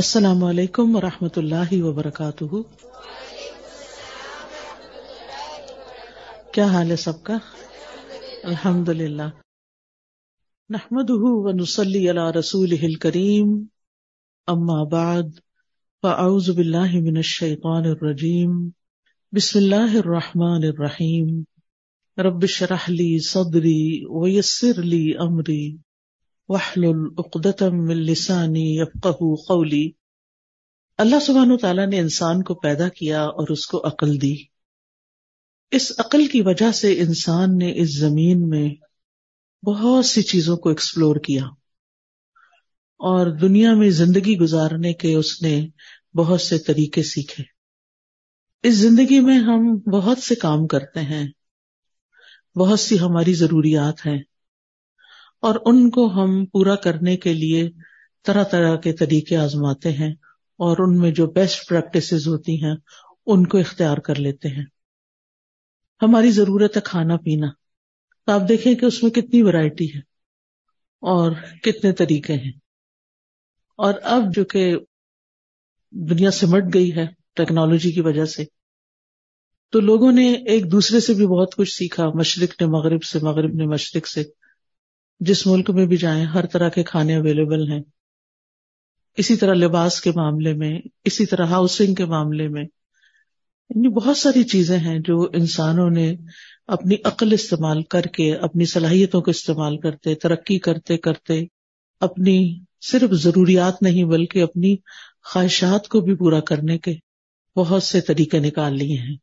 السلام علیکم ورحمۃ اللہ وبرکاتہ. کیا حال ہے سب کا؟ الحمد للہ. نحمده ونصلی علی رسولہ الکریم. اما بعد فاعوذ باللہ من الشیطان الرجیم. بسم اللہ الرحمن الرحیم. رب اشرح لی صدری ویسر لی امری واحلل عقدۃ من لسانی یفقہوا قولی. اللہ سبحانہ وتعالی نے انسان کو پیدا کیا اور اس کو عقل دی. اس عقل کی وجہ سے انسان نے اس زمین میں بہت سی چیزوں کو ایکسپلور کیا اور دنیا میں زندگی گزارنے کے اس نے بہت سے طریقے سیکھے. اس زندگی میں ہم بہت سے کام کرتے ہیں، بہت سی ہماری ضروریات ہیں اور ان کو ہم پورا کرنے کے لیے طرح طرح کے طریقے آزماتے ہیں اور ان میں جو بیسٹ پریکٹسز ہوتی ہیں ان کو اختیار کر لیتے ہیں. ہماری ضرورت ہے کھانا پینا، تو آپ دیکھیں کہ اس میں کتنی ورائٹی ہے اور کتنے طریقے ہیں. اور اب جو کہ دنیا سمٹ گئی ہے ٹیکنالوجی کی وجہ سے، تو لوگوں نے ایک دوسرے سے بھی بہت کچھ سیکھا. مشرق نے مغرب سے، مغرب نے مشرق سے. جس ملک میں بھی جائیں ہر طرح کے کھانے اویلیبل ہیں. اسی طرح لباس کے معاملے میں، اسی طرح ہاؤسنگ کے معاملے میں، بہت ساری چیزیں ہیں جو انسانوں نے اپنی عقل استعمال کر کے، اپنی صلاحیتوں کو استعمال کرتے، ترقی کرتے کرتے اپنی صرف ضروریات نہیں بلکہ اپنی خواہشات کو بھی پورا کرنے کے بہت سے طریقے نکال لیے ہیں.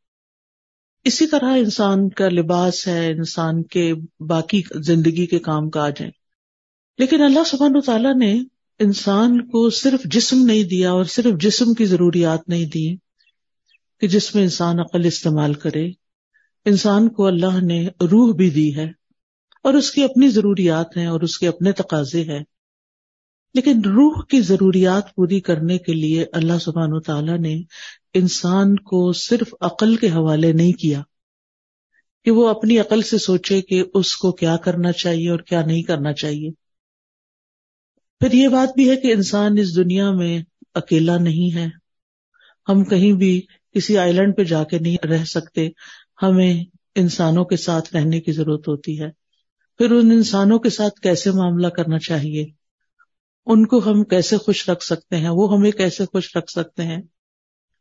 اسی طرح انسان کا لباس ہے، انسان کے باقی زندگی کے کام کاج ہیں. لیکن اللہ سبحانہ وتعالیٰ نے انسان کو صرف جسم نہیں دیا اور صرف جسم کی ضروریات نہیں دی کہ جس میں انسان عقل استعمال کرے. انسان کو اللہ نے روح بھی دی ہے اور اس کی اپنی ضروریات ہیں اور اس کے اپنے تقاضے ہیں. لیکن روح کی ضروریات پوری کرنے کے لیے اللہ سبحانہ وتعالیٰ نے انسان کو صرف عقل کے حوالے نہیں کیا کہ وہ اپنی عقل سے سوچے کہ اس کو کیا کرنا چاہیے اور کیا نہیں کرنا چاہیے. پھر یہ بات بھی ہے کہ انسان اس دنیا میں اکیلا نہیں ہے. ہم کہیں بھی کسی آئی لینڈ پہ جا کے نہیں رہ سکتے، ہمیں انسانوں کے ساتھ رہنے کی ضرورت ہوتی ہے. پھر ان انسانوں کے ساتھ کیسے معاملہ کرنا چاہیے، ان کو ہم کیسے خوش رکھ سکتے ہیں، وہ ہمیں کیسے خوش رکھ سکتے ہیں.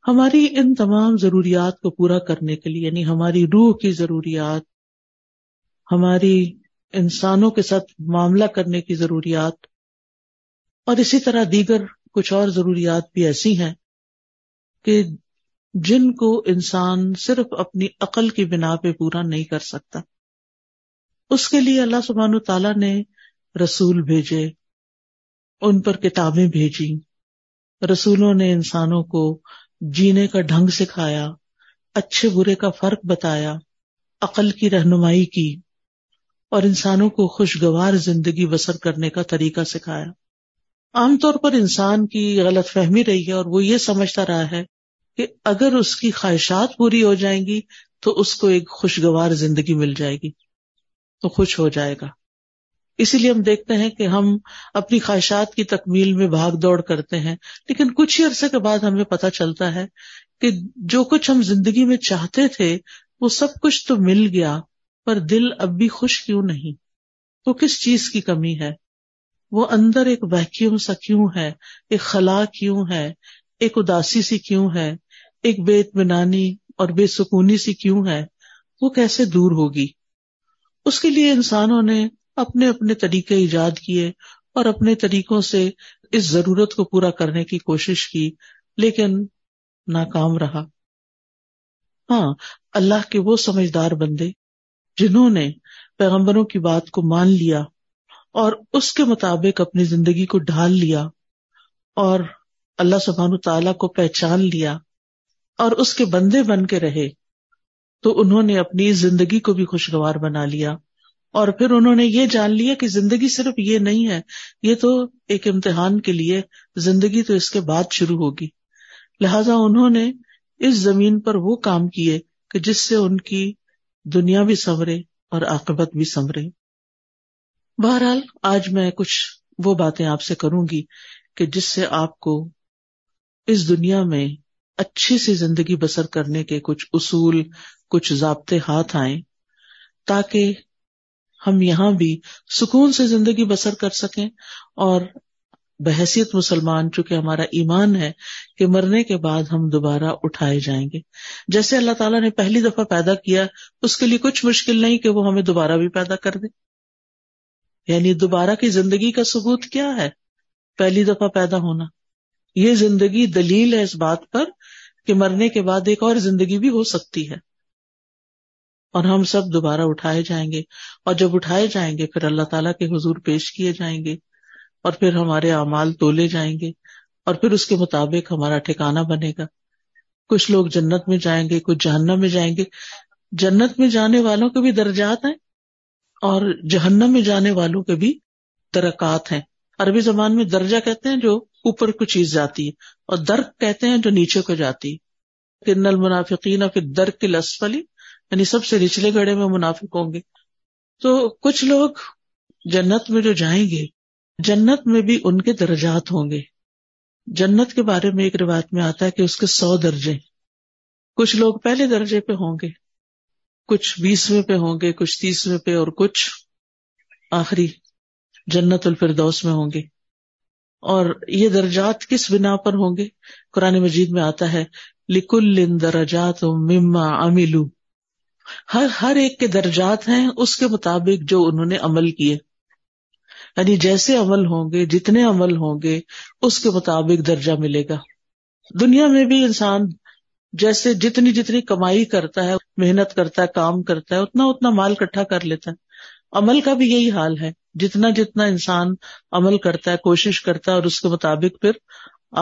ہماری ان تمام ضروریات کو پورا کرنے کے لیے، یعنی ہماری روح کی ضروریات، ہماری انسانوں کے ساتھ معاملہ کرنے کی ضروریات، اور اسی طرح دیگر کچھ اور ضروریات بھی ایسی ہیں کہ جن کو انسان صرف اپنی عقل کی بنا پہ پورا نہیں کر سکتا. اس کے لیے اللہ سبحانہ وتعالیٰ نے رسول بھیجے، ان پر کتابیں بھیجیں. رسولوں نے انسانوں کو جینے کا ڈھنگ سکھایا، اچھے برے کا فرق بتایا، عقل کی رہنمائی کی اور انسانوں کو خوشگوار زندگی بسر کرنے کا طریقہ سکھایا. عام طور پر انسان کی غلط فہمی رہی ہے اور وہ یہ سمجھتا رہا ہے کہ اگر اس کی خواہشات پوری ہو جائیں گی تو اس کو ایک خوشگوار زندگی مل جائے گی تو خوش ہو جائے گا. اسی لیے ہم دیکھتے ہیں کہ ہم اپنی خواہشات کی تکمیل میں بھاگ دوڑ کرتے ہیں، لیکن کچھ ہی عرصے کے بعد ہمیں پتہ چلتا ہے کہ جو کچھ ہم زندگی میں چاہتے تھے وہ سب کچھ تو مل گیا، پر دل اب بھی خوش کیوں نہیں؟ تو کس چیز کی کمی ہے؟ وہ اندر ایک ویکیوم سا کیوں ہے، ایک خلا کیوں ہے، ایک اداسی سی کیوں ہے، ایک بے اطمینانی اور بے سکونی سی کیوں ہے؟ وہ کیسے دور ہوگی؟ اس کے لیے انسانوں نے اپنے اپنے طریقے ایجاد کیے اور اپنے طریقوں سے اس ضرورت کو پورا کرنے کی کوشش کی، لیکن ناکام رہا. ہاں، اللہ کے وہ سمجھدار بندے جنہوں نے پیغمبروں کی بات کو مان لیا اور اس کے مطابق اپنی زندگی کو ڈھال لیا اور اللہ سبحانہ تعالیٰ کو پہچان لیا اور اس کے بندے بن کے رہے، تو انہوں نے اپنی زندگی کو بھی خوشگوار بنا لیا. اور پھر انہوں نے یہ جان لیا کہ زندگی صرف یہ نہیں ہے، یہ تو ایک امتحان کے لیے، زندگی تو اس کے بعد شروع ہوگی. لہذا انہوں نے اس زمین پر وہ کام کیے کہ جس سے ان کی دنیا بھی سنورے اور عاقبت بھی سنورے. بہرحال آج میں کچھ وہ باتیں آپ سے کروں گی کہ جس سے آپ کو اس دنیا میں اچھی سی زندگی بسر کرنے کے کچھ اصول، کچھ ضابطے ہاتھ آئیں، تاکہ ہم یہاں بھی سکون سے زندگی بسر کر سکیں، اور بحیثیت مسلمان چونکہ ہمارا ایمان ہے کہ مرنے کے بعد ہم دوبارہ اٹھائے جائیں گے. جیسے اللہ تعالیٰ نے پہلی دفعہ پیدا کیا، اس کے لیے کچھ مشکل نہیں کہ وہ ہمیں دوبارہ بھی پیدا کر دے. یعنی دوبارہ کی زندگی کا ثبوت کیا ہے؟ پہلی دفعہ پیدا ہونا. یہ زندگی دلیل ہے اس بات پر کہ مرنے کے بعد ایک اور زندگی بھی ہو سکتی ہے، اور ہم سب دوبارہ اٹھائے جائیں گے، اور جب اٹھائے جائیں گے پھر اللہ تعالیٰ کے حضور پیش کیے جائیں گے، اور پھر ہمارے اعمال تولے جائیں گے، اور پھر اس کے مطابق ہمارا ٹھکانہ بنے گا. کچھ لوگ جنت میں جائیں گے، کچھ جہنم میں جائیں گے. جنت میں جانے والوں کے بھی درجات ہیں، اور جہنم میں جانے والوں کے بھی درکات ہیں. عربی زبان میں درجہ کہتے ہیں جو اوپر کو چیز جاتی ہے، اور درک کہتے ہیں جو نیچے کو جاتی ہے. ان المنافقین فی الدرک الاسفل، یعنی سب سے نچلے گڑھے میں منافق ہوں گے. تو کچھ لوگ جنت میں جو جائیں گے، جنت میں بھی ان کے درجات ہوں گے. جنت کے بارے میں ایک روایت میں آتا ہے کہ اس کے 100 درجے. کچھ لوگ پہلے درجے پہ ہوں گے، کچھ 20ویں پہ ہوں گے، کچھ 30ویں پہ، اور کچھ آخری جنت الفردوس میں ہوں گے. اور یہ درجات کس بنا پر ہوں گے؟ قرآن مجید میں آتا ہے لِكُلٍّ دَرَجَاتٌ مِّمَّا عَمِلُوا، ہر ایک کے درجات ہیں اس کے مطابق جو انہوں نے عمل کیے. یعنی جیسے عمل ہوں گے، جتنے عمل ہوں گے، اس کے مطابق درجہ ملے گا. دنیا میں بھی انسان جیسے جتنی کمائی کرتا ہے، محنت کرتا ہے، کام کرتا ہے، اتنا مال اکٹھا کر لیتا ہے. عمل کا بھی یہی حال ہے، جتنا انسان عمل کرتا ہے، کوشش کرتا ہے، اور اس کے مطابق پھر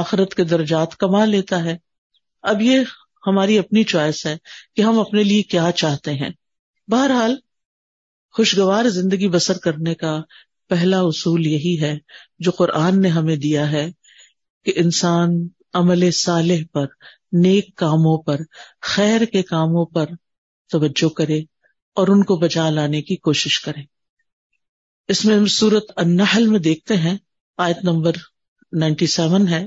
آخرت کے درجات کما لیتا ہے. اب یہ ہماری اپنی چوائس ہے کہ ہم اپنے لیے کیا چاہتے ہیں. بہرحال خوشگوار زندگی بسر کرنے کا پہلا اصول یہی ہے جو قرآن نے ہمیں دیا ہے کہ انسان عمل صالح پر، نیک کاموں پر، خیر کے کاموں پر توجہ کرے اور ان کو بجا لانے کی کوشش کرے. اس میں ہم سورۃ النحل میں دیکھتے ہیں، آیت نمبر 97 ہے،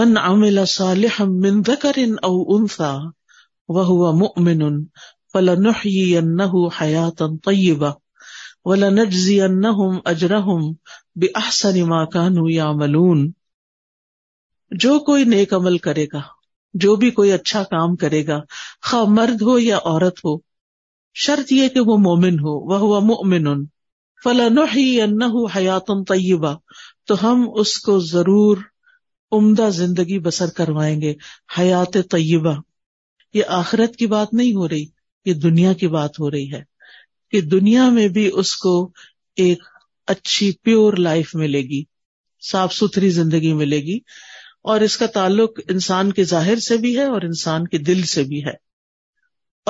من عمل صالحا من ذکر او انثی وهو مؤمن فلنحیینہ حیاۃ طیبہ وَلَنَجْزِيَنَّهُمْ أَجْرَهُمْ بِأَحْسَنِ مَا كَانُوا يَعْمَلُونَ. جو کوئی نیک عمل کرے گا، جو بھی کوئی اچھا کام کرے گا، خواہ مرد ہو یا عورت ہو، شرط یہ کہ وہ مومن ہو، وَهُوَ مُؤْمِنٌ فَلَنُحْيِيَنَّهُ حَيَاةً طَيِّبَةً، تو ہم اس کو ضرور عمدہ زندگی بسر کروائیں گے. حیات طیبہ، یہ آخرت کی بات نہیں ہو رہی، یہ دنیا کی بات ہو رہی ہے کہ دنیا میں بھی اس کو ایک اچھی پیور لائف ملے گی، صاف ستھری زندگی ملے گی. اور اس کا تعلق انسان کے ظاہر سے بھی ہے اور انسان کے دل سے بھی ہے.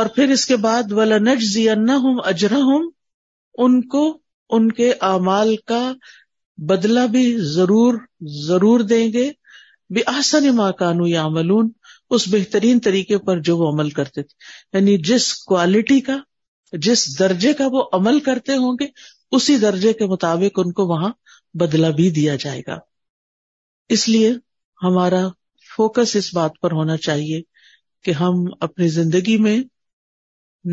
اور پھر اس کے بعد وَلَنَجْزِيَنَّهُمْ أَجْرَهُمْ، ان کو ان کے اعمال کا بدلہ بھی ضرور دیں گے. بِأَحْسَنِ مَا كَانُوا يَعْمَلُونَ، اس بہترین طریقے پر جو وہ عمل کرتے تھے. یعنی جس کوالٹی کا، جس درجے کا وہ عمل کرتے ہوں گے، اسی درجے کے مطابق ان کو وہاں بدلہ بھی دیا جائے گا. اس لیے ہمارا فوکس اس بات پر ہونا چاہیے کہ ہم اپنی زندگی میں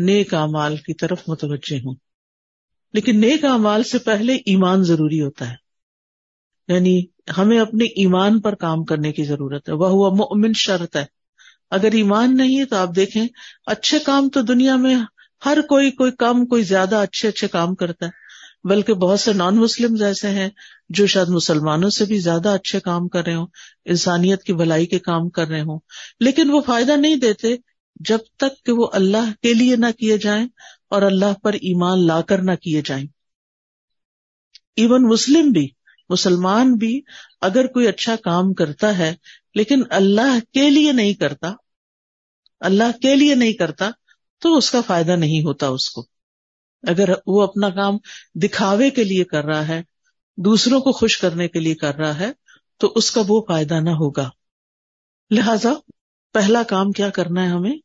نیک اعمال کی طرف متوجہ ہوں. لیکن نیک اعمال سے پہلے ایمان ضروری ہوتا ہے، یعنی ہمیں اپنے ایمان پر کام کرنے کی ضرورت ہے. وَهُوَ مُؤْمِن، شرط ہے. اگر ایمان نہیں ہے تو آپ دیکھیں، اچھے کام تو دنیا میں ہر کوئی کم، کوئی زیادہ اچھے کام کرتا ہے، بلکہ بہت سے نان مسلم ایسے ہیں جو شاید مسلمانوں سے بھی زیادہ اچھے کام کر رہے ہوں، انسانیت کی بھلائی کے کام کر رہے ہوں، لیکن وہ فائدہ نہیں دیتے جب تک کہ وہ اللہ کے لیے نہ کیے جائیں اور اللہ پر ایمان لا کر نہ کیے جائیں. ایون مسلمان بھی اگر کوئی اچھا کام کرتا ہے لیکن اللہ کے لیے نہیں کرتا تو اس کا فائدہ نہیں ہوتا. اس کو اگر وہ اپنا کام دکھاوے کے لیے کر رہا ہے، دوسروں کو خوش کرنے کے لیے کر رہا ہے، تو اس کا وہ فائدہ نہ ہوگا. لہذا پہلا کام کیا کرنا ہے ہمیں؟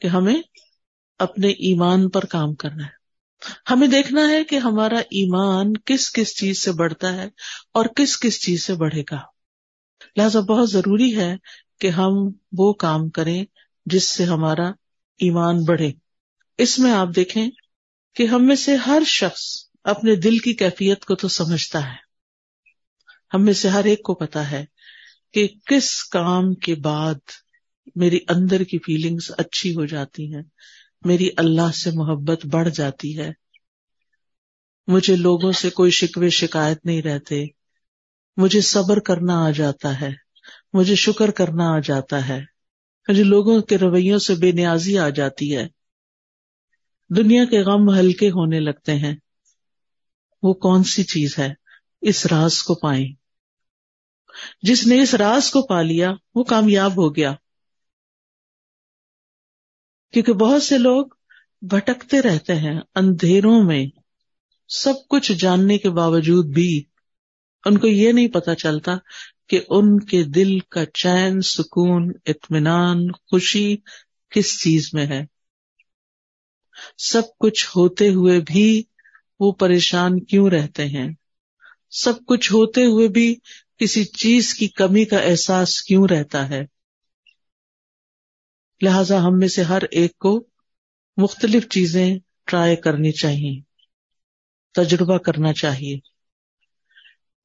کہ ہمیں اپنے ایمان پر کام کرنا ہے. ہمیں دیکھنا ہے کہ ہمارا ایمان کس چیز سے بڑھتا ہے اور کس چیز سے بڑھے گا. لہذا بہت ضروری ہے کہ ہم وہ کام کریں جس سے ہمارا ایمان بڑھے. اس میں آپ دیکھیں کہ ہم میں سے ہر شخص اپنے دل کی کیفیت کو تو سمجھتا ہے, ہم میں سے ہر ایک کو پتا ہے کہ کس کام کے بعد میری اندر کی فیلنگز اچھی ہو جاتی ہیں, میری اللہ سے محبت بڑھ جاتی ہے, مجھے لوگوں سے کوئی شکوے شکایت نہیں رہتے, مجھے صبر کرنا آ جاتا ہے, مجھے شکر کرنا آ جاتا ہے, مجھے لوگوں کے رویوں سے بے نیازی آ جاتی ہے, دنیا کے غم ہلکے ہونے لگتے ہیں. وہ کون سی چیز ہے؟ اس راز کو پائیں. جس نے اس راز کو پا لیا وہ کامیاب ہو گیا, کیونکہ بہت سے لوگ بھٹکتے رہتے ہیں اندھیروں میں, سب کچھ جاننے کے باوجود بھی ان کو یہ نہیں پتا چلتا کہ ان کے دل کا چین, سکون, اطمینان, خوشی کس چیز میں ہے. سب کچھ ہوتے ہوئے بھی وہ پریشان کیوں رہتے ہیں؟ سب کچھ ہوتے ہوئے بھی کسی چیز کی کمی کا احساس کیوں رہتا ہے؟ لہذا ہم میں سے ہر ایک کو مختلف چیزیں ٹرائی کرنی چاہیے, تجربہ کرنا چاہیے.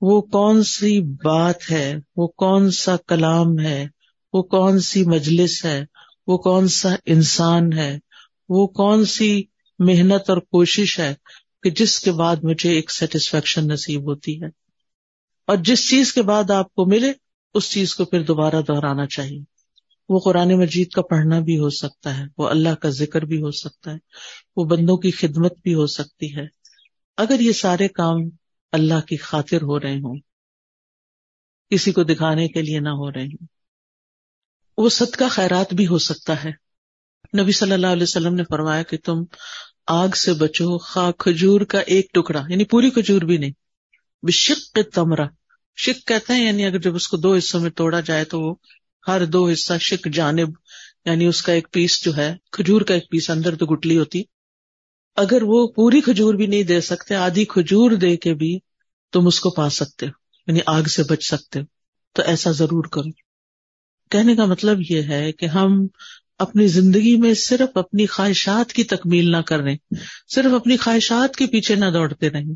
وہ کون سی بات ہے, وہ کون سا کلام ہے, وہ کون سی مجلس ہے, وہ کون سا انسان ہے, وہ کون سی محنت اور کوشش ہے کہ جس کے بعد مجھے ایک سیٹسفیکشن نصیب ہوتی ہے, اور جس چیز کے بعد آپ کو ملے اس چیز کو پھر دوبارہ دہرانا چاہیے. وہ قرآن مجید کا پڑھنا بھی ہو سکتا ہے, وہ اللہ کا ذکر بھی ہو سکتا ہے, وہ بندوں کی خدمت بھی ہو سکتی ہے, اگر یہ سارے کام اللہ کی خاطر ہو رہے ہوں, کسی کو دکھانے کے لیے نہ ہو رہے ہوں. وہ صدقہ خیرات بھی ہو سکتا ہے. نبی صلی اللہ علیہ وسلم نے فرمایا کہ تم آگ سے بچو, خواہ کھجور کا ایک ٹکڑا, یعنی پوری کھجور بھی نہیں, بشق تمرہ. شق کہتے ہیں یعنی اگر جب اس کو دو حصوں میں توڑا جائے تو وہ ہر دو حصہ شق جانب, یعنی اس کا ایک پیس جو ہے کھجور کا ایک پیس, اندر تو گٹلی ہوتی. اگر وہ پوری کھجور بھی نہیں دے سکتے, آدھی کھجور دے کے بھی تم اس کو پا سکتے ہو, یعنی آگ سے بچ سکتے ہو, تو ایسا ضرور کرو. کہنے کا مطلب یہ ہے کہ ہم اپنی زندگی میں صرف اپنی خواہشات کی تکمیل نہ کر رہے, صرف اپنی خواہشات کے پیچھے نہ دوڑتے رہیں,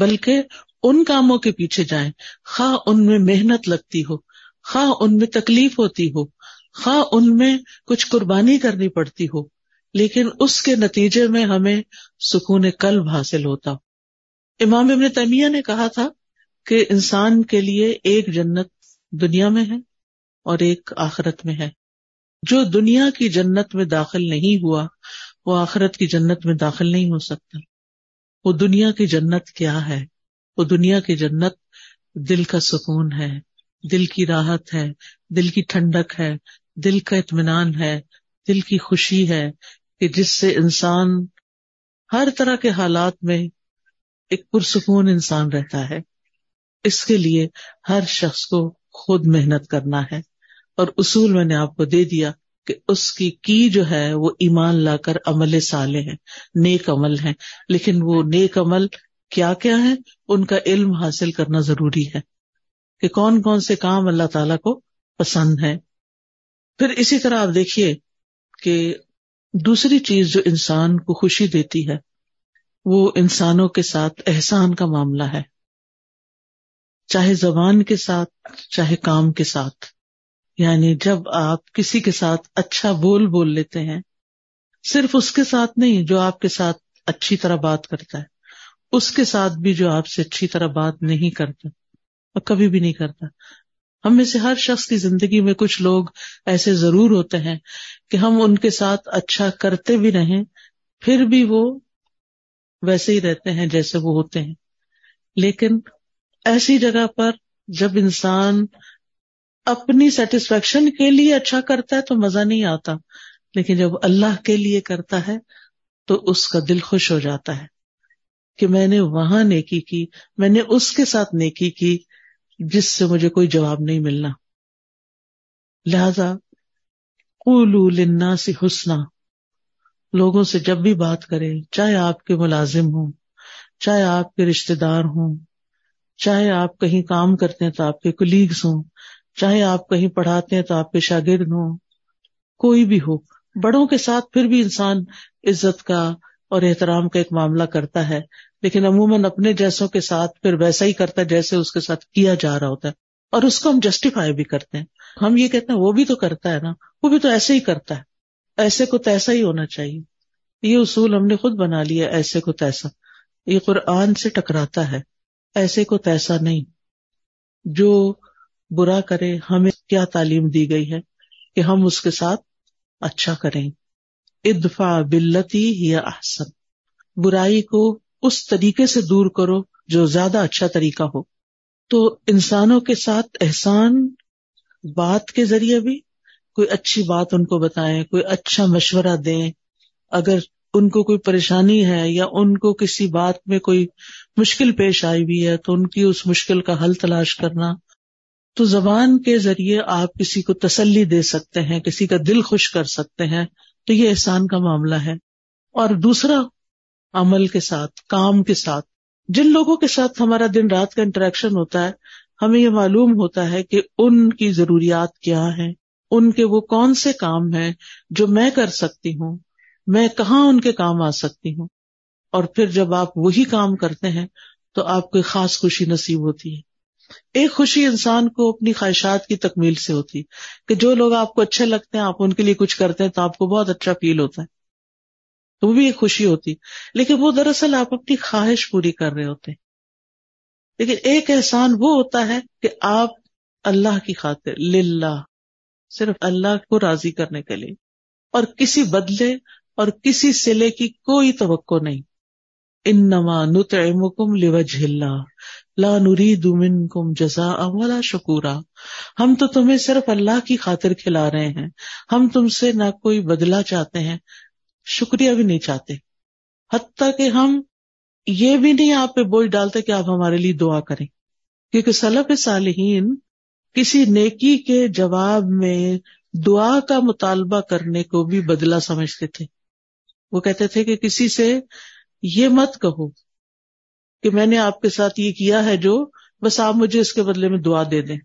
بلکہ ان کاموں کے پیچھے جائیں, خواہ ان میں محنت لگتی ہو, خواہ ان میں تکلیف ہوتی ہو, خواہ ان میں کچھ قربانی کرنی پڑتی ہو, لیکن اس کے نتیجے میں ہمیں سکون قلب حاصل ہوتا. امام ابن تیمیہ نے کہا تھا کہ انسان کے لیے ایک جنت دنیا میں ہے اور ایک آخرت میں ہے. جو دنیا کی جنت میں داخل نہیں ہوا وہ آخرت کی جنت میں داخل نہیں ہو سکتا. وہ دنیا کی جنت کیا ہے؟ وہ دنیا کی جنت دل کا سکون ہے, دل کی راحت ہے, دل کی ٹھنڈک ہے, دل کا اطمینان ہے, دل کی خوشی ہے, کہ جس سے انسان ہر طرح کے حالات میں ایک پرسکون انسان رہتا ہے. اس کے لیے ہر شخص کو خود محنت کرنا ہے, اور اصول میں نے آپ کو دے دیا کہ اس کی جو ہے وہ ایمان لا کر عمل صالح ہیں, نیک عمل ہیں. لیکن وہ نیک عمل کیا کیا ہیں ان کا علم حاصل کرنا ضروری ہے کہ کون کون سے کام اللہ تعالیٰ کو پسند ہیں. پھر اسی طرح آپ دیکھیے کہ دوسری چیز جو انسان کو خوشی دیتی ہے وہ انسانوں کے ساتھ احسان کا معاملہ ہے, چاہے زبان کے ساتھ چاہے کام کے ساتھ. یعنی جب آپ کسی کے ساتھ اچھا بول لیتے ہیں, صرف اس کے ساتھ نہیں جو آپ کے ساتھ اچھی طرح بات کرتا ہے, اس کے ساتھ بھی جو آپ سے اچھی طرح بات نہیں کرتا اور کبھی بھی نہیں کرتا. ہم میں سے ہر شخص کی زندگی میں کچھ لوگ ایسے ضرور ہوتے ہیں کہ ہم ان کے ساتھ اچھا کرتے بھی رہیں پھر بھی وہ ویسے ہی رہتے ہیں جیسے وہ ہوتے ہیں. لیکن ایسی جگہ پر جب انسان اپنی سیٹسفیکشن کے لیے اچھا کرتا ہے تو مزہ نہیں آتا, لیکن جب اللہ کے لیے کرتا ہے تو اس کا دل خوش ہو جاتا ہے کہ میں نے وہاں نیکی کی, میں نے اس کے ساتھ نیکی کی جس سے مجھے کوئی جواب نہیں ملنا. لہذا قولوا للناس حسنا, لوگوں سے جب بھی بات کریں, چاہے آپ کے ملازم ہوں, چاہے آپ کے رشتے دار ہوں, چاہے آپ کہیں کام کرتے ہیں تو آپ کے کولیگز ہوں, چاہے آپ کہیں پڑھاتے ہیں تو آپ کے شاگرد ہوں، کوئی بھی ہو، بڑوں کے ساتھ پھر بھی انسان عزت کا اور احترام کا ایک معاملہ کرتا ہے، لیکن عموماً اپنے جیسوں کے ساتھ پھر ویسا ہی کرتا ہے جیسے اس کے ساتھ کیا جا رہا ہوتا ہے، اور اس کو ہم جسٹیفائی بھی کرتے ہیں، ہم یہ کہتے ہیں وہ بھی تو کرتا ہے نا، وہ بھی تو ایسے ہی کرتا ہے، ایسے کو تیسا ہی ہونا چاہیے۔ یہ اصول ہم نے خود بنا لیا، ایسے کو تیسا، یہ قرآن سے ٹکراتا ہے، ایسے کو تیسا نہیں۔ جو برا کرے، ہمیں کیا تعلیم دی گئی ہے کہ ہم اس کے ساتھ اچھا کریں، ادفع باللتی ہی احسن، برائی کو اس طریقے سے دور کرو جو زیادہ اچھا طریقہ ہو۔ تو انسانوں کے ساتھ احسان، بات کے ذریعے بھی کوئی اچھی بات ان کو بتائیں، کوئی اچھا مشورہ دیں، اگر ان کو کوئی پریشانی ہے یا ان کو کسی بات میں کوئی مشکل پیش آئی ہوئی ہے تو ان کی اس مشکل کا حل تلاش کرنا۔ تو زبان کے ذریعے آپ کسی کو تسلی دے سکتے ہیں، کسی کا دل خوش کر سکتے ہیں، تو یہ احسان کا معاملہ ہے۔ اور دوسرا، عمل کے ساتھ، کام کے ساتھ، جن لوگوں کے ساتھ ہمارا دن رات کا انٹریکشن ہوتا ہے، ہمیں یہ معلوم ہوتا ہے کہ ان کی ضروریات کیا ہیں، ان کے وہ کون سے کام ہیں جو میں کر سکتی ہوں، میں کہاں ان کے کام آ سکتی ہوں، اور پھر جب آپ وہی کام کرتے ہیں تو آپ کو خاص خوشی نصیب ہوتی ہے۔ ایک خوشی انسان کو اپنی خواہشات کی تکمیل سے ہوتی ہے کہ جو لوگ آپ کو اچھے لگتے ہیں آپ ان کے لیے کچھ کرتے ہیں تو آپ کو بہت اچھا فیل ہوتا ہے، تو وہ بھی ایک خوشی ہوتی ہے، لیکن وہ دراصل آپ اپنی خواہش پوری کر رہے ہوتے ہیں۔ لیکن ایک احسان وہ ہوتا ہے کہ آپ اللہ کی خاطر، للہ، صرف اللہ کو راضی کرنے کے لیے، اور کسی بدلے اور کسی صلے کی کوئی توقع نہیں۔ انما نطعمکم لوجہ اللہ لا نرید منکم جزاء ولا شکورا، ہم تو تمہیں صرف اللہ کی خاطر کھلا رہے ہیں، ہم تم سے نہ کوئی بدلہ چاہتے ہیں، شکریہ بھی نہیں چاہتے، حتیٰ کہ ہم یہ بھی نہیں آپ پہ بوجھ ڈالتے کہ آپ ہمارے لیے دعا کریں، کیونکہ سلف صالحین کسی نیکی کے جواب میں دعا کا مطالبہ کرنے کو بھی بدلہ سمجھتے تھے۔ وہ کہتے تھے کہ کسی سے یہ مت کہو کہ میں نے آپ کے ساتھ یہ کیا ہے جو بس آپ مجھے اس کے بدلے میں دعا دے دیں،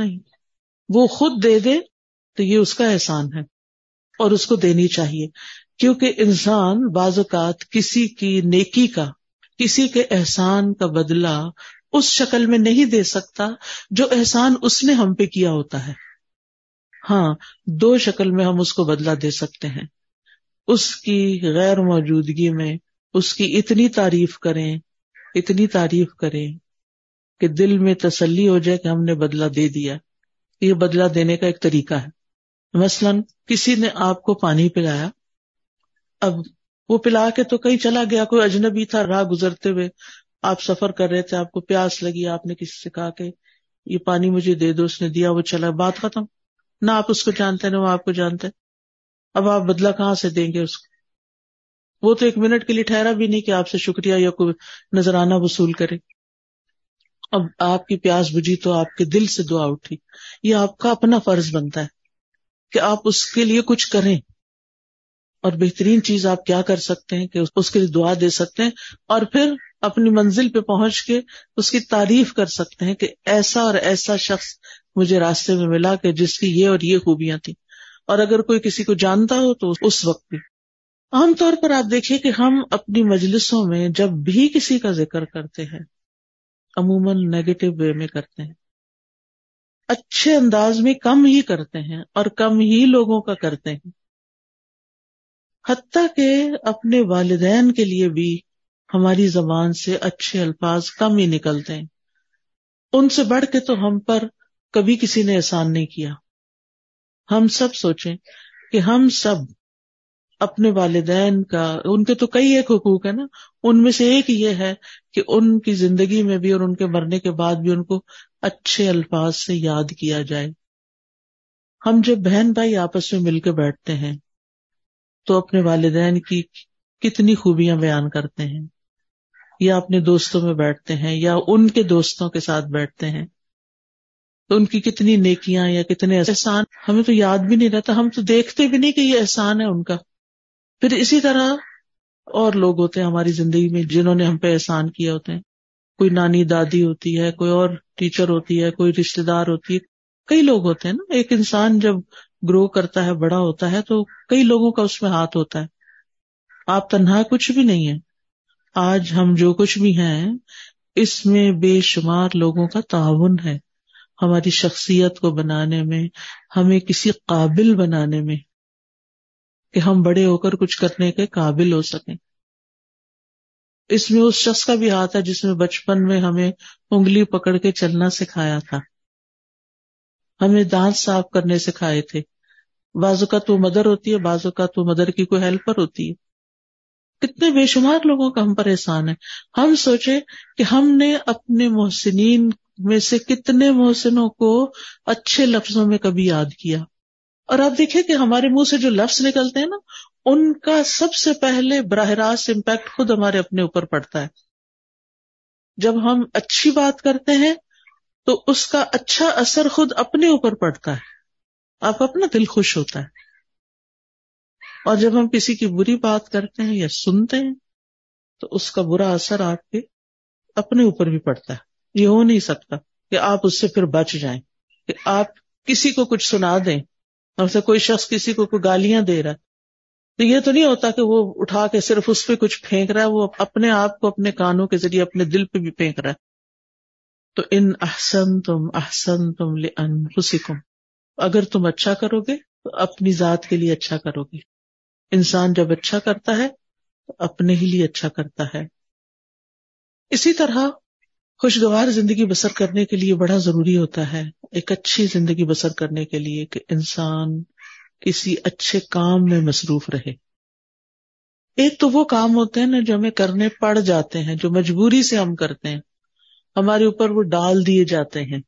نہیں، وہ خود دے دے تو یہ اس کا احسان ہے اور اس کو دینی چاہیے، کیونکہ انسان بعض اوقات کسی کی نیکی کا، کسی کے احسان کا بدلہ اس شکل میں نہیں دے سکتا جو احسان اس نے ہم پہ کیا ہوتا ہے۔ ہاں، دو شکل میں ہم اس کو بدلہ دے سکتے ہیں، اس کی غیر موجودگی میں اس کی اتنی تعریف کریں کہ دل میں تسلی ہو جائے کہ ہم نے بدلہ دے دیا۔ یہ بدلہ دینے کا ایک طریقہ ہے۔ مثلاً کسی نے آپ کو پانی پلایا، اب وہ پلا کے تو کہیں چلا گیا، کوئی اجنبی تھا، راہ گزرتے ہوئے آپ سفر کر رہے تھے، آپ کو پیاس لگی، آپ نے کسی سے کہا کہ یہ پانی مجھے دے دو، اس نے دیا، وہ چلا، بات ختم، نہ آپ اس کو جانتے نہ وہ آپ کو جانتے، اب آپ بدلہ کہاں سے دیں گے اس کو؟ وہ تو ایک منٹ کے لیے ٹھہرا بھی نہیں کہ آپ سے شکریہ یا کوئی نذرانہ وصول کرے۔ اب آپ کی پیاس بجھی تو آپ کے دل سے دعا اٹھی، یہ آپ کا اپنا فرض بنتا ہے کہ آپ اس کے لیے کچھ کریں، اور بہترین چیز آپ کیا کر سکتے ہیں کہ اس کے لیے دعا دے سکتے ہیں، اور پھر اپنی منزل پہ پہنچ کے اس کی تعریف کر سکتے ہیں کہ ایسا اور ایسا شخص مجھے راستے میں ملا کہ جس کی یہ اور یہ خوبیاں تھیں، اور اگر کوئی کسی کو جانتا ہو تو اس وقت بھی۔ عام طور پر آپ دیکھیے کہ ہم اپنی مجلسوں میں جب بھی کسی کا ذکر کرتے ہیں عموماً نیگیٹو وے میں کرتے ہیں، اچھے انداز میں کم ہی کرتے ہیں اور کم ہی لوگوں کا کرتے ہیں۔ حتیٰ کہ اپنے والدین کے لیے بھی ہماری زبان سے اچھے الفاظ کم ہی نکلتے ہیں، ان سے بڑھ کے تو ہم پر کبھی کسی نے احسان نہیں کیا۔ ہم سب سوچیں کہ ہم سب اپنے والدین کا، ان کے تو کئی ایک حقوق ہے نا، ان میں سے ایک یہ ہے کہ ان کی زندگی میں بھی اور ان کے مرنے کے بعد بھی ان کو اچھے الفاظ سے یاد کیا جائے۔ ہم جب بہن بھائی آپس میں مل کے بیٹھتے ہیں تو اپنے والدین کی کتنی خوبیاں بیان کرتے ہیں، یا اپنے دوستوں میں بیٹھتے ہیں یا ان کے دوستوں کے ساتھ بیٹھتے ہیں تو ان کی کتنی نیکیاں یا کتنے احسان ہمیں تو یاد بھی نہیں رہتا، ہم تو دیکھتے بھی نہیں کہ یہ احسان ہے ان کا۔ پھر اسی طرح اور لوگ ہوتے ہیں ہماری زندگی میں جنہوں نے ہم پہ احسان کیا ہوتے ہیں، کوئی نانی دادی ہوتی ہے، کوئی اور ٹیچر ہوتی ہے، کوئی رشتے دار ہوتی ہے، کئی لوگ ہوتے ہیں نا. ایک انسان جب گرو کرتا ہے, بڑا ہوتا ہے, تو کئی لوگوں کا اس میں ہاتھ ہوتا ہے. آپ تنہا کچھ بھی نہیں ہیں. آج ہم جو کچھ بھی ہیں اس میں بے شمار لوگوں کا تعاون ہے, ہماری شخصیت کو بنانے میں, ہمیں کسی قابل بنانے میں, کہ ہم بڑے ہو کر کچھ کرنے کے قابل ہو سکیں. اس میں اس شخص کا بھی ہاتھ ہے جس نے بچپن میں ہمیں انگلی پکڑ کے چلنا سکھایا تھا, ہمیں دانت صاف کرنے سکھائے تھے. بعض اوقات وہ مدر ہوتی ہے, بعض اوقات وہ مدر کی کوئی ہیلپر ہوتی ہے. کتنے بے شمار لوگوں کا ہم پر احسان ہے. ہم سوچے کہ ہم نے اپنے محسنین میں سے کتنے محسنوں کو اچھے لفظوں میں کبھی یاد کیا. اور آپ دیکھیں کہ ہمارے منہ سے جو لفظ نکلتے ہیں نا, ان کا سب سے پہلے براہ راست امپیکٹ خود ہمارے اپنے اوپر پڑتا ہے. جب ہم اچھی بات کرتے ہیں تو اس کا اچھا اثر خود اپنے اوپر پڑتا ہے, آپ اپنا دل خوش ہوتا ہے. اور جب ہم کسی کی بری بات کرتے ہیں یا سنتے ہیں تو اس کا برا اثر آپ کے اپنے اوپر بھی پڑتا ہے. یہ ہو نہیں سکتا کہ آپ اس سے پھر بچ جائیں کہ آپ کسی کو کچھ سنا دیں. ہم سے کوئی شخص کسی کو کوئی گالیاں دے رہا ہے تو یہ تو نہیں ہوتا کہ وہ اٹھا کے صرف اس پہ کچھ پھینک رہا ہے, وہ اپنے آپ کو اپنے کانوں کے ذریعے اپنے دل پہ بھی پھینک رہا ہے. تو ان احسنتم لانفسکم, اگر تم اچھا کرو گے تو اپنی ذات کے لیے اچھا کرو گے. انسان جب اچھا کرتا ہے تو اپنے ہی لیے اچھا کرتا ہے. اسی طرح خوشگوار زندگی بسر کرنے کے لیے بڑا ضروری ہوتا ہے, ایک اچھی زندگی بسر کرنے کے لیے, کہ انسان کسی اچھے کام میں مصروف رہے. ایک تو وہ کام ہوتے ہیں نا جو ہمیں کرنے پڑ جاتے ہیں, جو مجبوری سے ہم کرتے ہیں, ہمارے اوپر وہ ڈال دیے جاتے ہیں.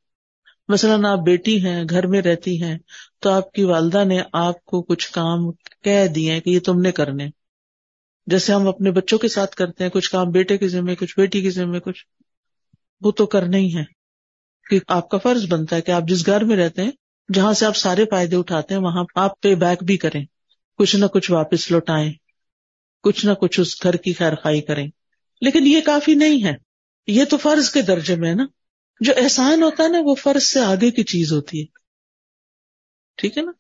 مثلاً آپ بیٹی ہیں, گھر میں رہتی ہیں, تو آپ کی والدہ نے آپ کو کچھ کام کہہ دیے ہیں کہ یہ تم نے کرنے. جیسے ہم اپنے بچوں کے ساتھ کرتے ہیں کچھ کام, بیٹے کے ذمہ کچھ, بیٹی کے ذمہ کچھ, وہ تو کرنا ہی ہے کہ آپ کا فرض بنتا ہے کہ آپ جس گھر میں رہتے ہیں, جہاں سے آپ سارے فائدے اٹھاتے ہیں, وہاں آپ پے بیک بھی کریں, کچھ نہ کچھ واپس لوٹائیں, کچھ نہ کچھ اس گھر کی خیر خواہی کریں. لیکن یہ کافی نہیں ہے, یہ تو فرض کے درجے میں ہے نا. جو احسان ہوتا ہے نا وہ فرض سے آگے کی چیز ہوتی ہے, ٹھیک ہے نا.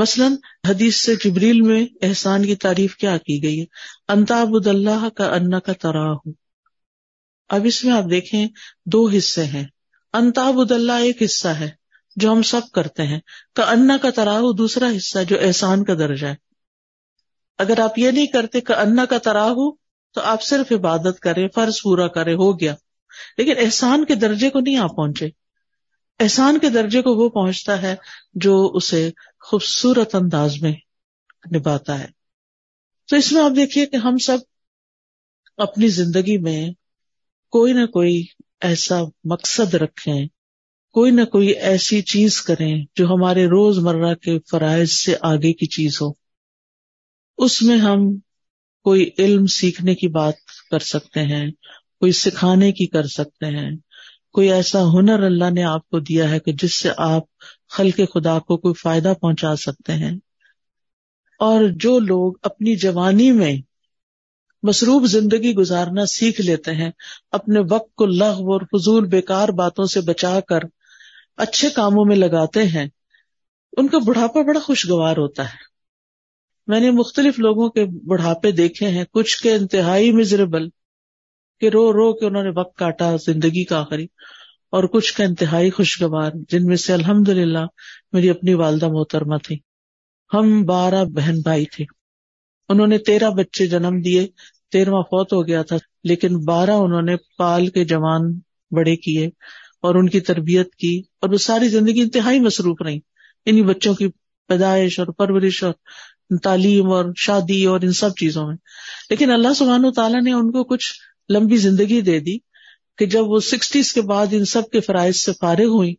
مثلاً حدیث سے جبریل میں احسان کی تعریف کیا کی گئی ہے, ان تعبد اللہ کأنک تراہ. اب اس میں آپ دیکھیں دو حصے ہیں. ان تعبد اللہ ایک حصہ ہے جو ہم سب کرتے ہیں, کأنک تراہ دوسرا حصہ جو احسان کا درجہ ہے. اگر آپ یہ نہیں کرتے کأنک تراہ تو آپ صرف عبادت کریں, فرض پورا کریں, ہو گیا, لیکن احسان کے درجے کو نہیں آپ پہنچے. احسان کے درجے کو وہ پہنچتا ہے جو اسے خوبصورت انداز میں نبھاتا ہے. تو اس میں آپ دیکھیے کہ ہم سب اپنی زندگی میں کوئی نہ کوئی ایسا مقصد رکھیں, کوئی نہ کوئی ایسی چیز کریں جو ہمارے روز مرہ کے فرائض سے آگے کی چیز ہو. اس میں ہم کوئی علم سیکھنے کی بات کر سکتے ہیں, کوئی سکھانے کی کر سکتے ہیں, کوئی ایسا ہنر اللہ نے آپ کو دیا ہے کہ جس سے آپ خلق خدا کو کوئی فائدہ پہنچا سکتے ہیں. اور جو لوگ اپنی جوانی میں مصروف زندگی گزارنا سیکھ لیتے ہیں, اپنے وقت کو لغو اور فضول بیکار باتوں سے بچا کر اچھے کاموں میں لگاتے ہیں, ان کا بڑھاپا بڑا خوشگوار ہوتا ہے. میں نے مختلف لوگوں کے بڑھاپے دیکھے ہیں, کچھ کے انتہائی مزریبل کہ رو رو کے انہوں نے وقت کاٹا زندگی کا آخری, اور کچھ کا انتہائی خوشگوار, جن میں سے الحمدللہ میری اپنی والدہ محترمہ تھی. ہم 12 بہن بھائی تھے, انہوں نے 13 بچے جنم دیے, 13واں فوت ہو گیا تھا, لیکن 12 انہوں نے پال کے جوان بڑے کیے اور ان کی تربیت کی, اور وہ ساری زندگی انتہائی مصروف رہی انہی بچوں کی پیدائش اور پرورش اور تعلیم اور شادی اور ان سب چیزوں میں. لیکن اللہ سبحانہ و تعالیٰ نے ان کو کچھ لمبی زندگی دے دی کہ جب وہ 60s کے بعد ان سب کے فرائض سے فارغ ہوئی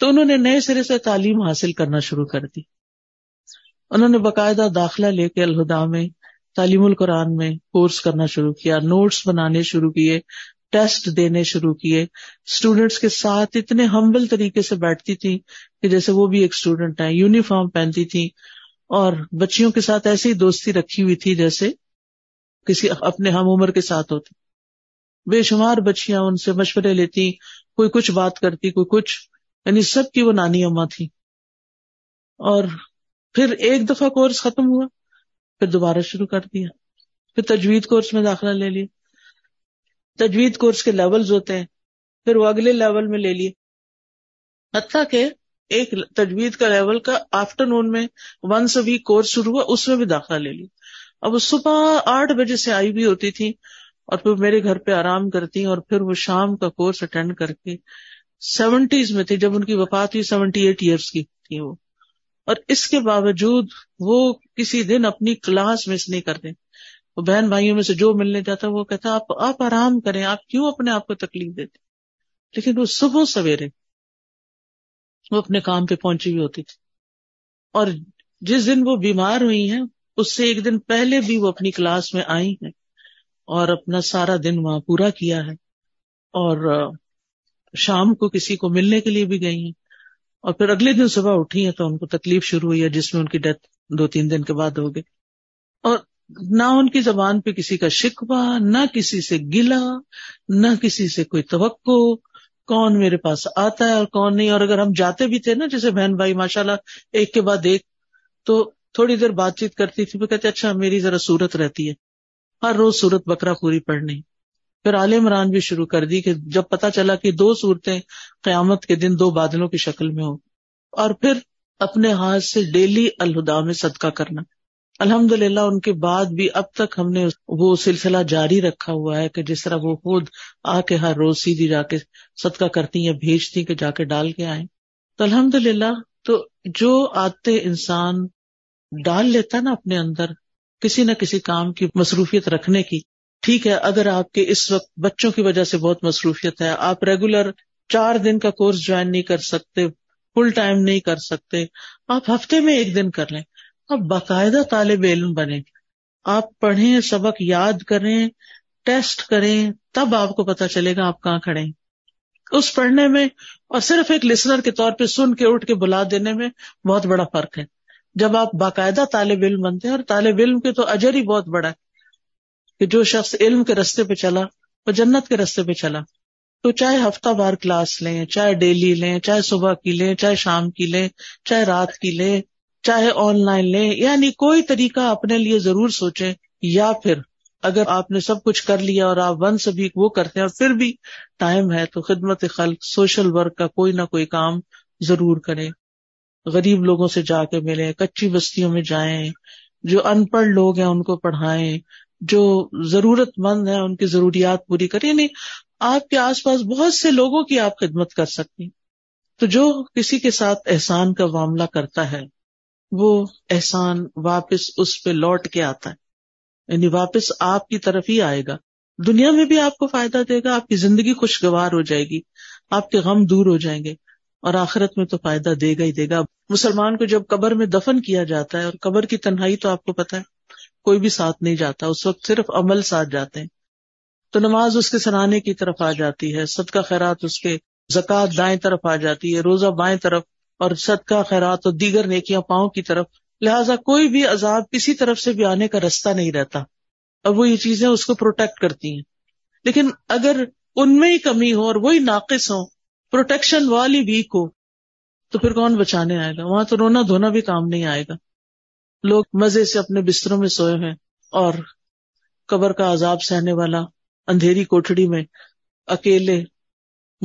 تو انہوں نے نئے سرے سے تعلیم حاصل کرنا شروع کر دی. انہوں نے باقاعدہ داخلہ لے کے الہدا میں تعلیم القرآن میں کورس کرنا شروع کیا, نوٹس بنانے شروع کیے, ٹیسٹ دینے شروع کیے, اسٹوڈینٹس کے ساتھ اتنے ہمبل طریقے سے بیٹھتی تھی کہ جیسے وہ بھی ایک اسٹوڈینٹ ہیں, یونیفارم پہنتی تھی, اور بچیوں کے ساتھ ایسی ہی دوستی رکھی ہوئی تھی جیسے کسی اپنے ہم عمر کے ساتھ ہوتی. بے شمار بچیاں ان سے مشورے لیتی, کوئی کچھ بات کرتی, کوئی کچھ, یعنی سب کی وہ نانی اماں تھی. اور پھر ایک دفعہ کورس ختم ہوا, پھر دوبارہ شروع کر دیا, پھر تجوید کورس میں داخلہ لے لیا. تجوید کورس کے لیولز ہوتے ہیں, پھر وہ اگلے لیول میں لے لیے, حتیٰ کہ ایک تجوید کا لیول کا آفٹر نون میں ونس اے ویک کورس شروع ہوا, اس میں بھی داخلہ لے لیا. اب وہ صبح 8 بجے سے آئی بھی ہوتی تھی اور پھر میرے گھر پہ آرام کرتی, اور پھر وہ شام کا کورس اٹینڈ کر کے 70s میں تھی جب ان کی وفات ہوئی, 78 ایئرز کی تھی وہ. اور اس کے باوجود وہ کسی دن اپنی کلاس مس نہیں کرتے. وہ بہن بھائیوں میں سے جو ملنے جاتا وہ کہتا آپ آرام کریں, آپ کیوں اپنے آپ کو تکلیف دیتے. لیکن وہ صبح سویرے وہ اپنے کام پہ پہنچی ہوئی ہوتی تھی. اور جس دن وہ بیمار ہوئی ہیں اس سے ایک دن پہلے بھی وہ اپنی کلاس میں آئی ہیں اور اپنا سارا دن وہاں پورا کیا ہے, اور شام کو کسی کو ملنے کے لیے بھی گئی ہیں. اور پھر اگلے دن صبح اٹھی ہیں تو ان کو تکلیف شروع ہوئی ہے, جس میں ان کی ڈیتھ 2-3 دن کے بعد ہو گئی. اور نہ ان کی زبان پہ کسی کا شکوہ, نہ کسی سے گلہ, نہ کسی سے کوئی توقع کون میرے پاس آتا ہے اور کون نہیں. اور اگر ہم جاتے بھی تھے نا, جیسے بہن بھائی ماشاءاللہ ایک کے بعد ایک, تو تھوڑی دیر بات چیت کرتی تھی, وہ کہتے اچھا میری ذرا صورت رہتی ہے, ہر روز صورت بقرہ خوری پڑھنی. پھر آل عمران بھی شروع کر دی کہ جب پتا چلا کہ 2 صورتیں قیامت کے دن 2 بادلوں کی شکل میں ہوں. اور پھر اپنے ہاتھ سے ڈیلی الہدا میں صدقہ کرنا. الحمدللہ ان کے بعد بھی اب تک ہم نے وہ سلسلہ جاری رکھا ہوا ہے کہ جس طرح وہ خود آ کے ہر روز سیدھی جا کے صدقہ کرتی یا بھیجتی کہ جا کے ڈال کے آئیں. تو الحمدللہ, تو جو آتے انسان ڈال لیتا نا اپنے اندر کسی نہ کسی کام کی مصروفیت رکھنے کی. ٹھیک ہے, اگر آپ کے اس وقت بچوں کی وجہ سے بہت مصروفیت ہے, آپ ریگولر 4 دن کا کورس جوائن نہیں کر سکتے, فل ٹائم نہیں کر سکتے, آپ ہفتے میں 1 دن کر لیں. آپ باقاعدہ طالب علم بنیں, آپ پڑھیں, سبق یاد کریں, ٹیسٹ کریں, تب آپ کو پتہ چلے گا آپ کہاں کھڑے ہیں. اس پڑھنے میں اور صرف ایک لسنر کے طور پہ سن کے اٹھ کے بلا دینے میں بہت بڑا فرق ہے. جب آپ باقاعدہ طالب علم بنتے ہیں, اور طالب علم کے تو اجر ہی بہت بڑا ہے کہ جو شخص علم کے رستے پہ چلا وہ جنت کے رستے پہ چلا. تو چاہے ہفتہ وار کلاس لیں, چاہے ڈیلی لیں, چاہے صبح کی لیں, چاہے شام کی لیں, چاہے رات کی لیں, چاہے آن لائن لیں, یعنی کوئی طریقہ اپنے لیے ضرور سوچیں. یا پھر اگر آپ نے سب کچھ کر لیا اور آپ ون سبھی وہ کرتے ہیں اور پھر بھی ٹائم ہے, تو خدمت خلق, سوشل ورک کا کوئی نہ کوئی کام ضرور کریں. غریب لوگوں سے جا کے ملیں, کچی بستیوں میں جائیں, جو ان پڑھ لوگ ہیں ان کو پڑھائیں, جو ضرورت مند ہیں ان کی ضروریات پوری کریں. یعنی آپ کے آس پاس بہت سے لوگوں کی آپ خدمت کر سکتی. تو جو کسی کے ساتھ احسان کا معاملہ کرتا ہے وہ احسان واپس اس پہ لوٹ کے آتا ہے, یعنی واپس آپ کی طرف ہی آئے گا. دنیا میں بھی آپ کو فائدہ دے گا, آپ کی زندگی خوشگوار ہو جائے گی, آپ کے غم دور ہو جائیں گے, اور آخرت میں تو فائدہ دے گا ہی دے گا. مسلمان کو جب قبر میں دفن کیا جاتا ہے, اور قبر کی تنہائی تو آپ کو پتہ ہے کوئی بھی ساتھ نہیں جاتا, اس وقت صرف عمل ساتھ جاتے ہیں. تو نماز اس کے سرانے کی طرف آ جاتی ہے, صدقہ خیرات اس کے, زکوٰۃ دائیں طرف آ جاتی ہے, روزہ بائیں طرف, اور صدقہ خیرات اور دیگر نیکیاں پاؤں کی طرف. لہٰذا کوئی بھی عذاب کسی طرف سے بھی آنے کا رستہ نہیں رہتا, اور وہ یہ چیزیں اس کو پروٹیکٹ کرتی ہیں. لیکن اگر ان میں ہی کمی ہو اور وہی ناقص ہو, پروٹیکشن والی ویک ہو, تو پھر کون بچانے آئے گا. وہاں تو رونا دھونا بھی کام نہیں آئے گا. لوگ مزے سے اپنے بستروں میں سوئے ہیں, اور قبر کا عذاب سہنے والا اندھیری کوٹھڑی میں اکیلے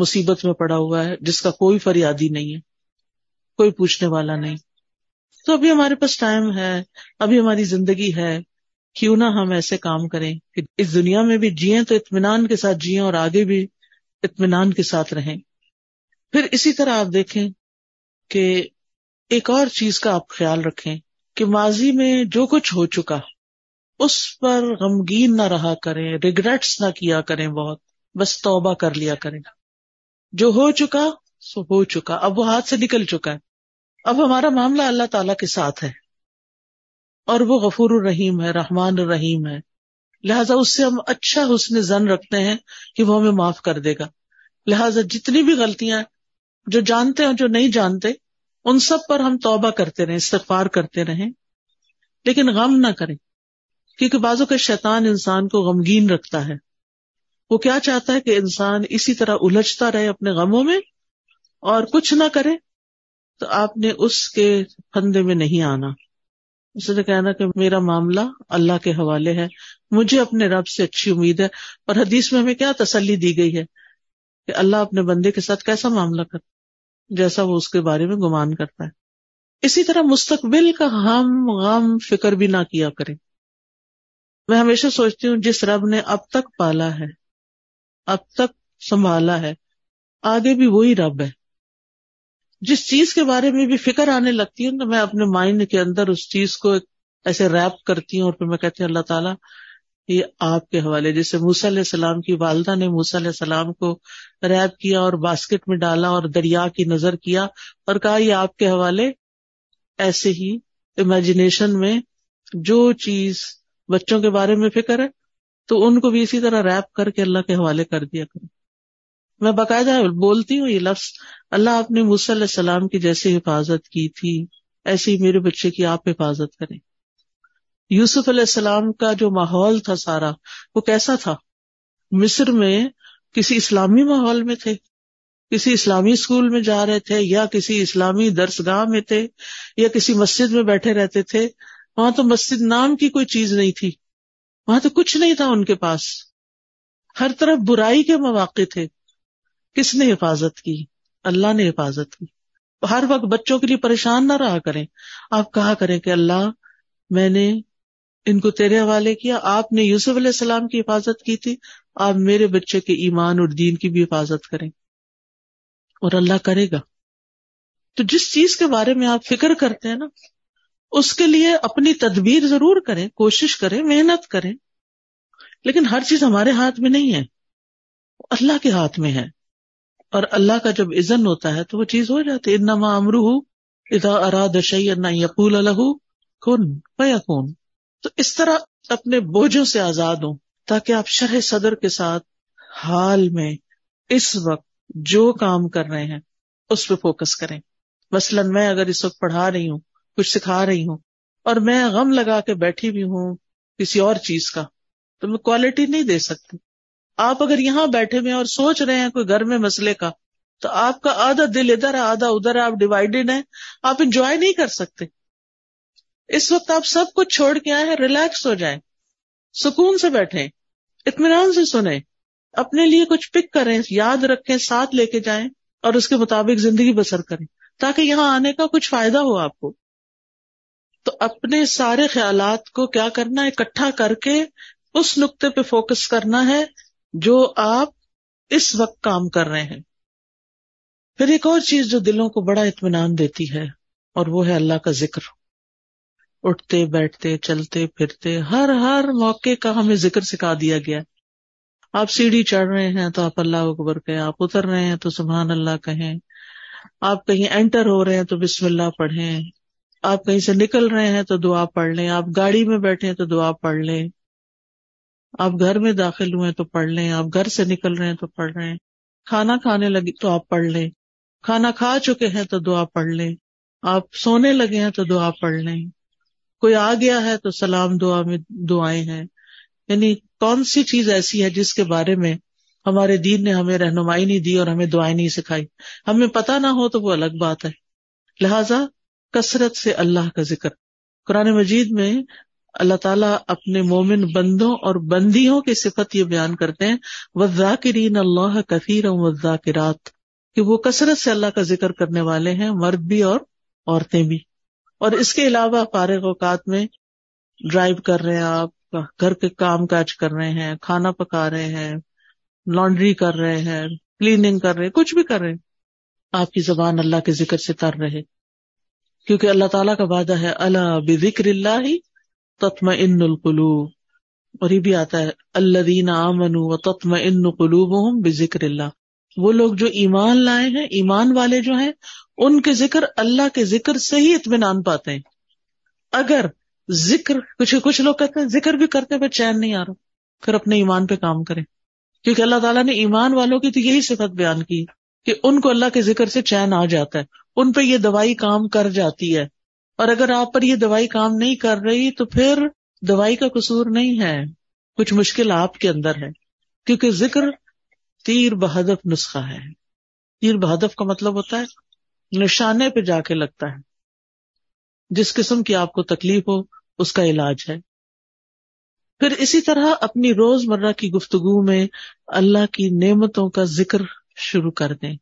مصیبت میں پڑا ہوا ہے, جس کا کوئی فریادی نہیں ہے, کوئی پوچھنے والا نہیں. تو ابھی ہمارے پاس ٹائم ہے, ابھی ہماری زندگی ہے, کیوں نہ ہم ایسے کام کریں کہ اس دنیا میں بھی جیئیں تو اطمینان کے ساتھ جیئیں, اور آگے بھی اطمینان کے ساتھ رہیں. پھر اسی طرح آپ دیکھیں کہ ایک اور چیز کا آپ خیال رکھیں کہ ماضی میں جو کچھ ہو چکا اس پر غمگین نہ رہا کریں, ریگریٹس نہ کیا کریں بہت, بس توبہ کر لیا کریں. جو ہو چکا سو ہو چکا, اب وہ ہاتھ سے نکل چکا ہے, اب ہمارا معاملہ اللہ تعالیٰ کے ساتھ ہے, اور وہ غفور الرحیم ہے, رحمان الرحیم ہے. لہٰذا اس سے ہم اچھا حسن ظن رکھتے ہیں کہ وہ ہمیں معاف کر دے گا. لہٰذا جتنی بھی غلطیاں جو جانتے ہیں جو نہیں جانتے ان سب پر ہم توبہ کرتے رہیں, استغفار کرتے رہیں, لیکن غم نہ کریں. کیونکہ بعضوں کا شیطان انسان کو غمگین رکھتا ہے. وہ کیا چاہتا ہے کہ انسان اسی طرح الجھتا رہے اپنے غموں میں, اور کچھ نہ کرے تو آپ نے اس کے پھندے میں نہیں آنا. اس نے کہنا کہ میرا معاملہ اللہ کے حوالے ہے، مجھے اپنے رب سے اچھی امید ہے. اور حدیث میں ہمیں کیا تسلی دی گئی ہے کہ اللہ اپنے بندے کے ساتھ کیسا معاملہ کرتا جیسا وہ اس کے بارے میں گمان کرتا ہے. اسی طرح مستقبل کا غم فکر بھی نہ کیا کریں. میں ہمیشہ سوچتی ہوں جس رب نے اب تک پالا ہے، اب تک سنبھالا ہے، آگے بھی وہی رب ہے. جس چیز کے بارے میں بھی فکر آنے لگتی ہے تو میں اپنے مائنڈ کے اندر اس چیز کو ایسے ریپ کرتی ہوں، اور پھر میں کہتی ہوں اللہ تعالیٰ یہ آپ کے حوالے. جیسے موسیٰ علیہ السلام کی والدہ نے موسیٰ علیہ السلام کو ریپ کیا اور باسکٹ میں ڈالا اور دریا کی نظر کیا اور کہا یہ آپ کے حوالے. ایسے ہی امیجنیشن میں جو چیز بچوں کے بارے میں فکر ہے تو ان کو بھی اسی طرح ریپ کر کے اللہ کے حوالے کر دیا کرو. میں باقاعدہ بولتی ہوں یہ لفظ، اللہ آپ نے موسیٰ علیہ السلام کی جیسے حفاظت کی تھی ایسے ہی میرے بچے کی آپ حفاظت کریں. یوسف علیہ السلام کا جو ماحول تھا سارا وہ کیسا تھا؟ مصر میں کسی اسلامی ماحول میں تھے، کسی اسلامی اسکول میں جا رہے تھے، یا کسی اسلامی درس گاہ میں تھے، یا کسی مسجد میں بیٹھے رہتے تھے. وہاں تو مسجد نام کی کوئی چیز نہیں تھی، وہاں تو کچھ نہیں تھا ان کے پاس. ہر طرف برائی کے مواقع تھے. کس نے حفاظت کی؟ اللہ نے حفاظت کی. ہر وقت بچوں کے لیے پریشان نہ رہا کریں. آپ کہا کریں کہ اللہ میں نے ان کو تیرے حوالے کیا، آپ نے یوسف علیہ السلام کی حفاظت کی تھی، آپ میرے بچے کے ایمان اور دین کی بھی حفاظت کریں، اور اللہ کرے گا. تو جس چیز کے بارے میں آپ فکر کرتے ہیں نا، اس کے لیے اپنی تدبیر ضرور کریں، کوشش کریں، محنت کریں، لیکن ہر چیز ہمارے ہاتھ میں نہیں ہے، اللہ کے ہاتھ میں ہے. اور اللہ کا جب اذن ہوتا ہے تو وہ چیز ہو جاتی ہے. انما امره اذا اراد شيئا ان يقول له كن فيكون. تو اس طرح اپنے بوجھوں سے آزاد ہوں تاکہ آپ شرح صدر کے ساتھ حال میں اس وقت جو کام کر رہے ہیں اس پہ فوکس کریں. مثلا میں اگر اس وقت پڑھا رہی ہوں، کچھ سکھا رہی ہوں، اور میں غم لگا کے بیٹھی بھی ہوں کسی اور چیز کا، تو میں کوالٹی نہیں دے سکتی. آپ اگر یہاں بیٹھے ہوئے اور سوچ رہے ہیں کوئی گھر میں مسئلے کا، تو آپ کا آدھا دل ادھر ہے آدھا ادھر ہے، آپ ڈیوائیڈڈ ہیں، آپ انجوائے نہیں کر سکتے. اس وقت آپ سب کچھ چھوڑ کے آئے ہیں، ریلیکس ہو جائیں، سکون سے بیٹھیں، اطمینان سے سنیں، اپنے لیے کچھ پک کریں، یاد رکھیں، ساتھ لے کے جائیں، اور اس کے مطابق زندگی بسر کریں تاکہ یہاں آنے کا کچھ فائدہ ہو آپ کو. تو اپنے سارے خیالات کو کیا کرنا ہے، اکٹھا کر کے اس نقطے پہ فوکس کرنا ہے جو آپ اس وقت کام کر رہے ہیں. پھر ایک اور چیز جو دلوں کو بڑا اطمینان دیتی ہے، اور وہ ہے اللہ کا ذکر. اٹھتے بیٹھتے چلتے پھرتے ہر موقع کا ہمیں ذکر سکھا دیا گیا. آپ سیڑھی چڑھ رہے ہیں تو آپ اللہ اکبر کہیں، آپ اتر رہے ہیں تو سبحان اللہ کہیں، آپ کہیں انٹر ہو رہے ہیں تو بسم اللہ پڑھیں، آپ کہیں سے نکل رہے ہیں تو دعا پڑھ لیں، آپ گاڑی میں بیٹھے ہیں تو دعا پڑھ لیں، آپ گھر میں داخل ہوئے تو پڑھ لیں، آپ گھر سے نکل رہے ہیں تو پڑھ رہے ہیں، کھانا کھانے لگے تو آپ پڑھ لیں، کھانا کھا چکے ہیں تو دعا پڑھ لیں، آپ سونے لگے ہیں تو دعا پڑھ لیں، کوئی آ گیا ہے تو سلام دعا میں دعائیں ہیں. یعنی کون سی چیز ایسی ہے جس کے بارے میں ہمارے دین نے ہمیں رہنمائی نہیں دی اور ہمیں دعائیں نہیں سکھائی؟ ہمیں پتہ نہ ہو تو وہ الگ بات ہے. لہٰذا کثرت سے اللہ کا ذکر. قرآن مجید میں اللہ تعالیٰ اپنے مومن بندوں اور بندیوں کی صفت یہ بیان کرتے ہیں، والذاکرین اللہ کثیرا والذاکرات، کہ وہ کثرت سے اللہ کا ذکر کرنے والے ہیں، مرد بھی اور عورتیں بھی. اور اس کے علاوہ فارغ اوقات میں ڈرائیو کر رہے ہیں، آپ گھر کے کام کاج کر رہے ہیں، کھانا پکا رہے ہیں، لانڈری کر رہے ہیں، کلیننگ کر رہے ہیں، کچھ بھی کر رہے ہیں، آپ کی زبان اللہ کے ذکر سے تر رہے. کیونکہ اللہ تعالیٰ کا وعدہ ہے الا بذکر اللہ تطمئن القلوب. اور یہ بھی آتا ہے الذین آمنوا وتطمئن قلوبہم بذکر اللہ، وہ لوگ جو ایمان لائے ہیں، ایمان والے جو ہیں، ان کے ذکر اللہ کے ذکر سے ہی اطمینان پاتے ہیں. اگر ذکر کچھ لوگ کہتے ہیں ذکر بھی کرتے پھر چین نہیں آ رہا، پھر اپنے ایمان پہ کام کریں. کیونکہ اللہ تعالیٰ نے ایمان والوں کی تو یہی صفت بیان کی کہ ان کو اللہ کے ذکر سے چین آ جاتا ہے، ان پہ یہ دوائی کام کر جاتی ہے. اور اگر آپ پر یہ دوائی کام نہیں کر رہی تو پھر دوائی کا قصور نہیں ہے، کچھ مشکل آپ کے اندر ہے. کیونکہ ذکر تیر بہدف نسخہ ہے، تیر بہدف کا مطلب ہوتا ہے نشانے پہ جا کے لگتا ہے. جس قسم کی آپ کو تکلیف ہو اس کا علاج ہے. پھر اسی طرح اپنی روزمرہ کی گفتگو میں اللہ کی نعمتوں کا ذکر شروع کر دیں,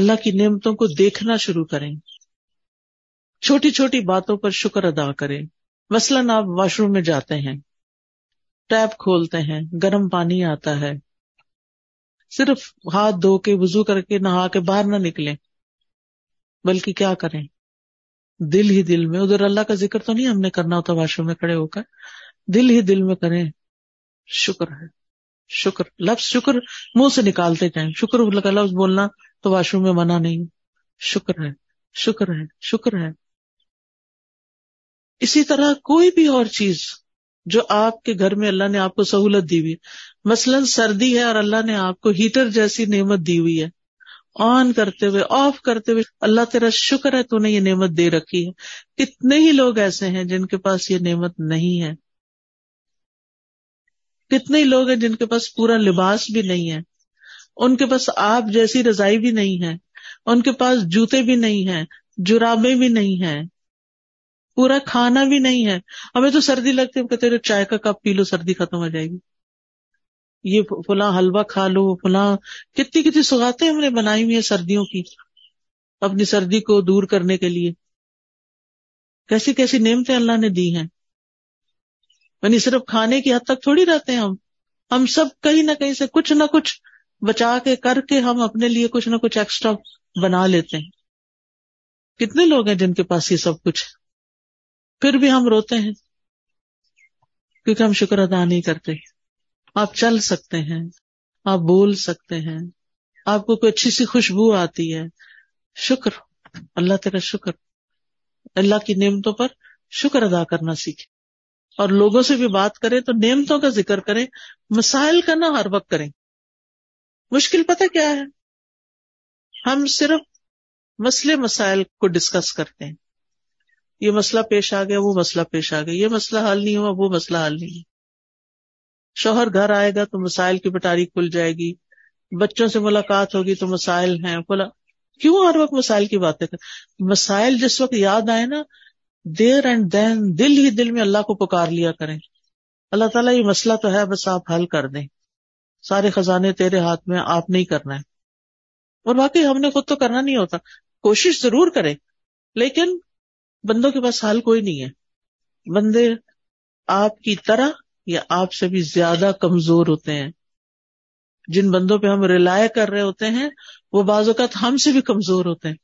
اللہ کی نعمتوں کو دیکھنا شروع کریں, چھوٹی چھوٹی باتوں پر شکر ادا کریں. مثلاً آپ واش روم میں جاتے ہیں, ٹیپ کھولتے ہیں, گرم پانی آتا ہے, صرف ہاتھ دھو کے وضو کر کے نہا کے باہر نہ نکلیں, بلکہ کیا کریں, دل ہی دل میں, ادھر اللہ کا ذکر تو نہیں ہم نے کرنا ہوتا واش روم میں کھڑے ہو کر, دل ہی دل میں کریں شکر ہے شکر. لفظ شکر منہ سے نکالتے جائیں, شکر کا لفظ بولنا تو واش روم میں منع نہیں, شکر ہے شکر ہے شکر ہے. اسی طرح کوئی بھی اور چیز جو آپ کے گھر میں اللہ نے آپ کو سہولت دی ہوئی, مثلا سردی ہے اور اللہ نے آپ کو ہیٹر جیسی نعمت دی ہوئی ہے, آن کرتے ہوئے آف کرتے ہوئے اللہ تیرا شکر ہے تو نے یہ نعمت دے رکھی ہے. کتنے ہی لوگ ایسے ہیں جن کے پاس یہ نعمت نہیں ہے, کتنے ہی لوگ ہیں جن کے پاس پورا لباس بھی نہیں ہے, ان کے پاس آپ جیسی رضائی بھی نہیں ہے, ان کے پاس جوتے بھی نہیں ہیں, جرابیں بھی نہیں ہیں, پورا کھانا بھی نہیں ہے. ہمیں تو سردی لگتی ہے, کہتے ہیں چائے کا کپ پی لو سردی ختم ہو جائے گی, یہ فلاں حلوہ کھا لو, فلاں, کتنی کتنی سوغاتیں ہم نے بنائی ہوئی ہیں سردیوں کی اپنی سردی کو دور کرنے کے لیے. کیسی کیسی نعمتیں اللہ نے دی ہیں. یعنی صرف کھانے کی حد تک تھوڑی رہتے ہیں ہم سب کہیں نہ کہیں سے کچھ نہ کچھ بچا کے کر کے ہم اپنے لیے کچھ نہ کچھ ایکسٹرا بنا لیتے ہیں. کتنے لوگ ہیں جن کے پاس یہ سب کچھ, پھر بھی ہم روتے ہیں کیونکہ ہم شکر ادا نہیں کرتے. آپ چل سکتے ہیں, آپ بول سکتے ہیں, آپ کو کوئی اچھی سی خوشبو آتی ہے, شکر, اللہ تیرا شکر. اللہ کی نعمتوں پر شکر ادا کرنا سیکھیں, اور لوگوں سے بھی بات کریں تو نعمتوں کا ذکر کریں, مسائل کا نہ ہر وقت کریں. مشکل پتہ کیا ہے, ہم صرف مسئلے مسائل کو ڈسکس کرتے ہیں. یہ مسئلہ پیش آ گیا, وہ مسئلہ پیش آ گیا, یہ مسئلہ حل نہیں ہوا, وہ مسئلہ حل نہیں ہوا. شوہر گھر آئے گا تو مسائل کی پٹاری کھل جائے گی, بچوں سے ملاقات ہوگی تو مسائل ہیں. کیوں ہر وقت مسائل کی باتیں کریں؟ مسائل جس وقت یاد آئے نا, دیر اینڈ دین دل ہی دل میں اللہ کو پکار لیا کریں, اللہ تعالیٰ یہ مسئلہ تو ہے, بس آپ حل کر دیں, سارے خزانے تیرے ہاتھ میں, آپ نہیں کرنا ہے. اور واقعی ہم نے خود تو کرنا نہیں ہوتا, کوشش ضرور کریں لیکن بندوں کے پاس حل کوئی نہیں ہے. بندے آپ کی طرح یا آپ سے بھی زیادہ کمزور ہوتے ہیں. جن بندوں پہ ہم ریلائے کر رہے ہوتے ہیں وہ بعض اوقات ہم سے بھی کمزور ہوتے ہیں.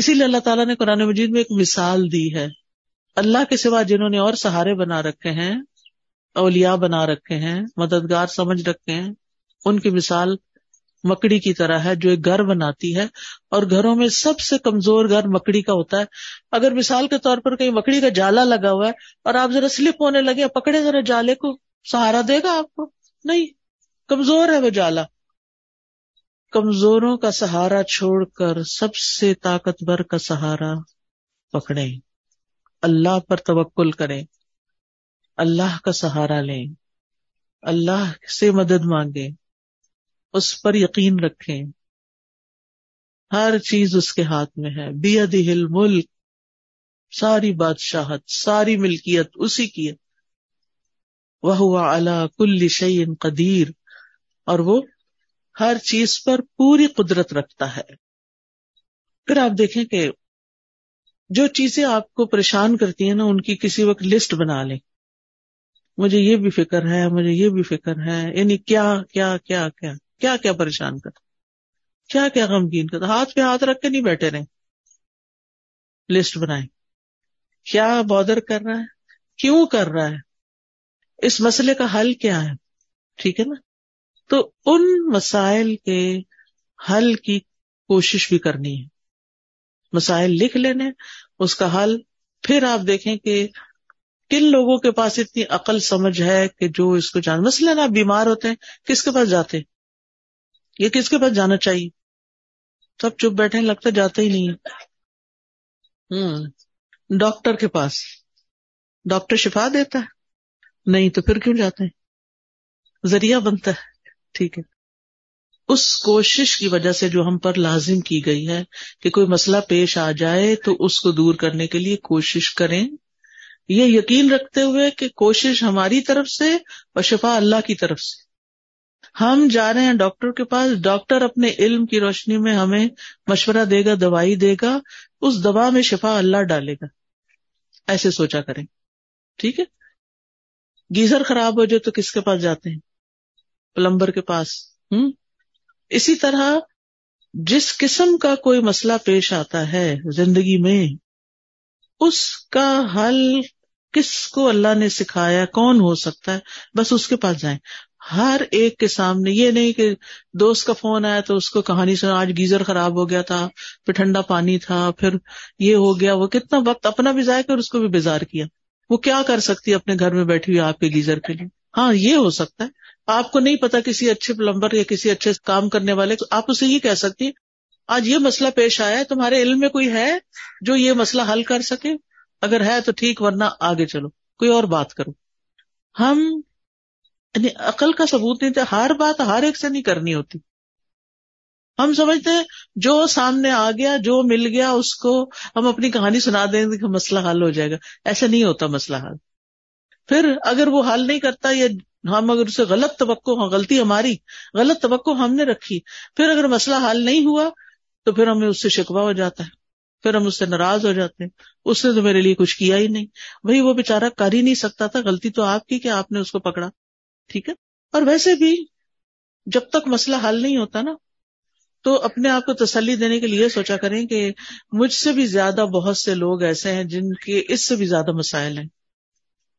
اسی لیے اللہ تعالیٰ نے قرآن مجید میں ایک مثال دی ہے. اللہ کے سوا جنہوں نے اور سہارے بنا رکھے ہیں, اولیاء بنا رکھے ہیں, مددگار سمجھ رکھے ہیں, ان کی مثال مکڑی کی طرح ہے جو ایک گھر بناتی ہے, اور گھروں میں سب سے کمزور گھر مکڑی کا ہوتا ہے. اگر مثال کے طور پر کہیں مکڑی کا جالا لگا ہوا ہے اور آپ ذرا سلپ ہونے لگے, پکڑے ذرا جالے کو, سہارا دے گا آپ کو؟ نہیں, کمزور ہے وہ جالا. کمزوروں کا سہارا چھوڑ کر سب سے طاقتور کا سہارا پکڑیں, اللہ پر توکل کریں, اللہ کا سہارا لیں, اللہ سے مدد مانگیں, اس پر یقین رکھیں. ہر چیز اس کے ہاتھ میں ہے, بیدہ الملک, ساری بادشاہت ساری ملکیت اسی کی ہے, وَهُوَ عَلَى كُلِّ شَيْءٍ قَدِيرٌ, اور وہ ہر چیز پر پوری قدرت رکھتا ہے. پھر آپ دیکھیں کہ جو چیزیں آپ کو پریشان کرتی ہیں نا, ان کی کسی وقت لسٹ بنا لیں, مجھے یہ بھی فکر ہے, مجھے یہ بھی فکر ہے, یعنی کیا کیا کیا کیا کیا کیا پریشان کرتا, کیا کیا غمگین کرتا. ہاتھ پہ ہاتھ رکھ کے نہیں بیٹھے رہیں, لسٹ بنائیں, کیا بادر کر رہا ہے, کیوں کر رہا ہے, اس مسئلے کا حل کیا ہے, ٹھیک ہے نا. تو ان مسائل کے حل کی کوشش بھی کرنی ہے, مسائل لکھ لینے, اس کا حل. پھر آپ دیکھیں کہ کن لوگوں کے پاس اتنی عقل سمجھ ہے کہ جو اس کو جان. مثلاً آپ بیمار ہوتے ہیں, کس کے پاس جاتے, یہ کس کے پاس جانا چاہیے, سب چپ بیٹھے, لگتا جاتے ہی نہیں. ڈاکٹر کے پاس, ڈاکٹر شفا دیتا ہے, نہیں تو پھر کیوں جاتے ہیں, ذریعہ بنتا ہے, ٹھیک ہے. اس کوشش کی وجہ سے جو ہم پر لازم کی گئی ہے کہ کوئی مسئلہ پیش آ جائے تو اس کو دور کرنے کے لیے کوشش کریں, یہ یقین رکھتے ہوئے کہ کوشش ہماری طرف سے اور شفا اللہ کی طرف سے. ہم جا رہے ہیں ڈاکٹر کے پاس, ڈاکٹر اپنے علم کی روشنی میں ہمیں مشورہ دے گا, دوائی دے گا, اس دوا میں شفا اللہ ڈالے گا, ایسے سوچا کریں. ٹھیک ہے, گیزر خراب ہو جائے تو کس کے پاس جاتے ہیں؟ پلمبر کے پاس. اسی طرح جس قسم کا کوئی مسئلہ پیش آتا ہے زندگی میں, اس کا حل کس کو اللہ نے سکھایا, کون ہو سکتا ہے, بس اس کے پاس جائیں. ہر ایک کے سامنے, یہ نہیں کہ دوست کا فون آیا تو اس کو کہانی سنا, آج گیزر خراب ہو گیا تھا, پھر ٹھنڈا پانی تھا, پھر یہ ہو گیا وہ, کتنا وقت اپنا بھی ضائع کیا اور اس کو بھی بیزار کیا. وہ کیا کر سکتی ہے اپنے گھر میں بیٹھی ہوئی آپ کے گیزر کے لیے؟ ہاں, یہ ہو سکتا ہے. آپ کو نہیں پتا کسی اچھے پلمبر یا کسی اچھے کام کرنے والے, آپ اسے یہ کہہ سکتی آج یہ مسئلہ پیش آیا ہے, تمہارے علم میں کوئی ہے جو یہ مسئلہ حل کر سکے؟ اگر ہے تو ٹھیک, ورنہ آگے چلو, کوئی اور بات کرو. ہم عقل کا ثبوت نہیں تھا, ہر بات ہر ایک سے نہیں کرنی ہوتی. ہم سمجھتے ہیں جو سامنے آ گیا, جو مل گیا, اس کو ہم اپنی کہانی سنا دیں گے کہ مسئلہ حل ہو جائے گا. ایسا نہیں ہوتا مسئلہ حل. پھر اگر وہ حل نہیں کرتا, یا ہم اگر اسے غلط توقع, غلطی ہماری, غلط توقع ہم نے رکھی, پھر اگر مسئلہ حل نہیں ہوا تو پھر ہمیں اس سے شکوہ ہو جاتا ہے, پھر ہم اس سے ناراض ہو جاتے ہیں, اس نے تو میرے لیے کچھ کیا ہی نہیں. بھئی وہ بےچارہ کر ہی نہیں سکتا تھا, غلطی تو آپ کی کہ آپ نے اس کو پکڑا. ٹھیک ہے, اور ویسے بھی جب تک مسئلہ حل نہیں ہوتا نا, تو اپنے آپ کو تسلی دینے کے لیے سوچا کریں کہ مجھ سے بھی زیادہ بہت سے لوگ ایسے ہیں جن کے اس سے بھی زیادہ مسائل ہیں.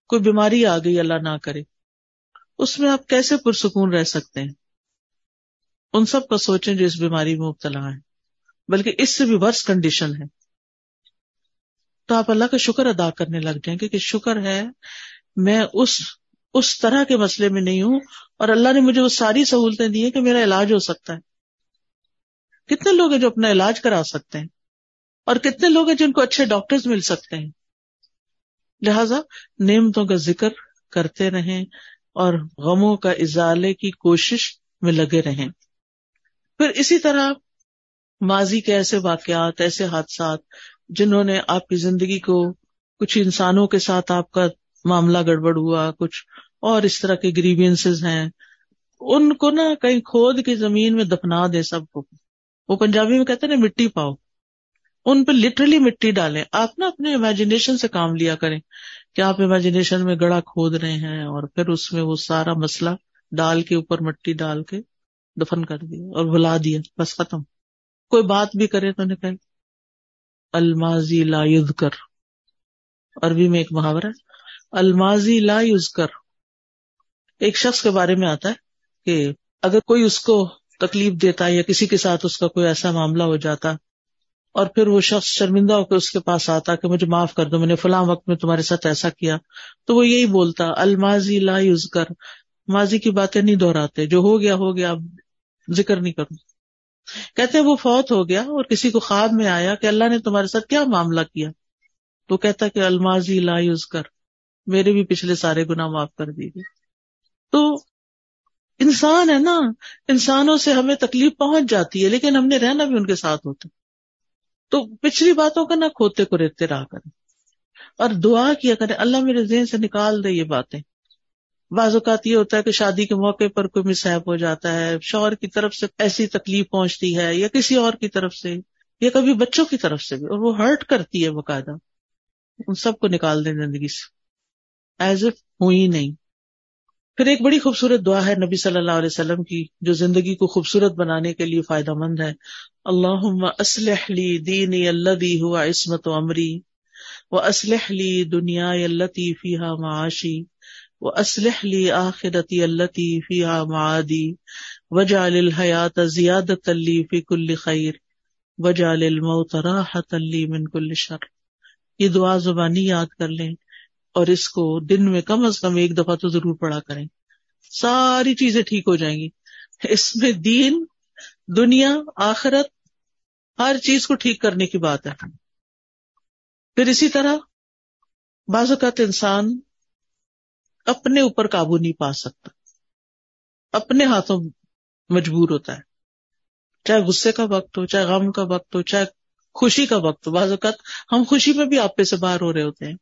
کوئی بیماری آ گئی اللہ نہ کرے, اس میں آپ کیسے پرسکون رہ سکتے ہیں؟ ان سب کا سوچیں جو اس بیماری میں مبتلا ہیں, بلکہ اس سے بھی ورس کنڈیشن ہے. تو آپ اللہ کا شکر ادا کرنے لگ جائیں کہ شکر ہے میں اس طرح کے مسئلے میں نہیں ہوں, اور اللہ نے مجھے وہ ساری سہولتیں دی ہیں کہ میرا علاج ہو سکتا ہے. کتنے لوگ ہیں جو اپنا علاج کرا سکتے ہیں, اور کتنے لوگ ہیں جن کو اچھے ڈاکٹرز مل سکتے ہیں. لہذا نعمتوں کا ذکر کرتے رہیں اور غموں کا ازالے کی کوشش میں لگے رہیں. پھر اسی طرح ماضی کے ایسے واقعات, ایسے حادثات جنہوں نے آپ کی زندگی کو, کچھ انسانوں کے ساتھ آپ کا معاملہ گڑبڑ ہوا, کچھ اور اس طرح کے گریوینسز ہیں, ان کو نہ کہیں کھود کے زمین میں دفنا دیں سب کو. وہ پنجابی میں کہتے ہیں نا مٹی پاؤ, ان پہ لٹرلی مٹی ڈالیں. آپ نا اپنے امیجنیشن سے کام لیا کریں کہ آپ امیجنیشن میں گڑا کھود رہے ہیں, اور پھر اس میں وہ سارا مسئلہ ڈال کے, اوپر مٹی ڈال کے دفن کر دیا اور بھلا دیا, بس ختم. کوئی بات بھی کرے تو انہیں کہیں الماضی لا یذکر. عربی میں ایک محاورہ ہے الماضی لا یذکر. ایک شخص کے بارے میں آتا ہے کہ اگر کوئی اس کو تکلیف دیتا یا کسی کے ساتھ اس کا کوئی ایسا معاملہ ہو جاتا, اور پھر وہ شخص شرمندہ ہو کے اس کے پاس آتا کہ مجھے معاف کر دو, میں نے فلاں وقت میں تمہارے ساتھ ایسا کیا, تو وہ یہی بولتا الماضی لا یذکر, ماضی کی باتیں نہیں دہراتے, جو ہو گیا اب ذکر نہیں کروں. کہتے ہیں وہ فوت ہو گیا اور کسی کو خواب میں آیا کہ اللہ نے تمہارے ساتھ کیا معاملہ کیا, تو کہتا کہ الماضی لا یذکر, میرے بھی پچھلے سارے گناہ معاف کر دیجیے. تو انسان ہے نا, انسانوں سے ہمیں تکلیف پہنچ جاتی ہے, لیکن ہم نے رہنا بھی ان کے ساتھ ہوتا, تو پچھلی باتوں کا نہ کھوتے کو ریتتے رہا کریں, اور دعا کیا کریں اللہ میرے ذہن سے نکال دے یہ باتیں. بعض اوقات یہ ہوتا ہے کہ شادی کے موقع پر کوئی مصیبت ہو جاتا ہے, شوہر کی طرف سے ایسی تکلیف پہنچتی ہے یا کسی اور کی طرف سے, یا کبھی بچوں کی طرف سے بھی, اور وہ ہرٹ کرتی ہے باقاعدہ. ان سب کو نکال دیں زندگی سے, ایز اف ہوئی نہیں. پھر ایک بڑی خوبصورت دعا ہے نبی صلی اللہ علیہ وسلم کی, جو زندگی کو خوبصورت بنانے کے لیے فائدہ مند ہے. اللہم اصلح لی دینی الذی ہوا عصمت امری, واصلح لی دنیای التی فیہا معاشی, واصلح لی آخرتی التی فیہا معادی, واجعل الحیات زیادۃ لی فی کل خیر, واجعل الموت راحۃ لی من کل شر. یہ دعا زبانی یاد کر لیں اور اس کو دن میں کم از کم ایک دفعہ تو ضرور پڑھا کریں, ساری چیزیں ٹھیک ہو جائیں گی. اس میں دین, دنیا, آخرت, ہر چیز کو ٹھیک کرنے کی بات ہے. پھر اسی طرح بعض اوقات انسان اپنے اوپر قابو نہیں پا سکتا, اپنے ہاتھوں مجبور ہوتا ہے, چاہے غصے کا وقت ہو، چاہے غم کا وقت ہو، چاہے خوشی کا وقت ہو. بعض اوقات ہم خوشی میں بھی آپے سے باہر ہو رہے ہوتے ہیں،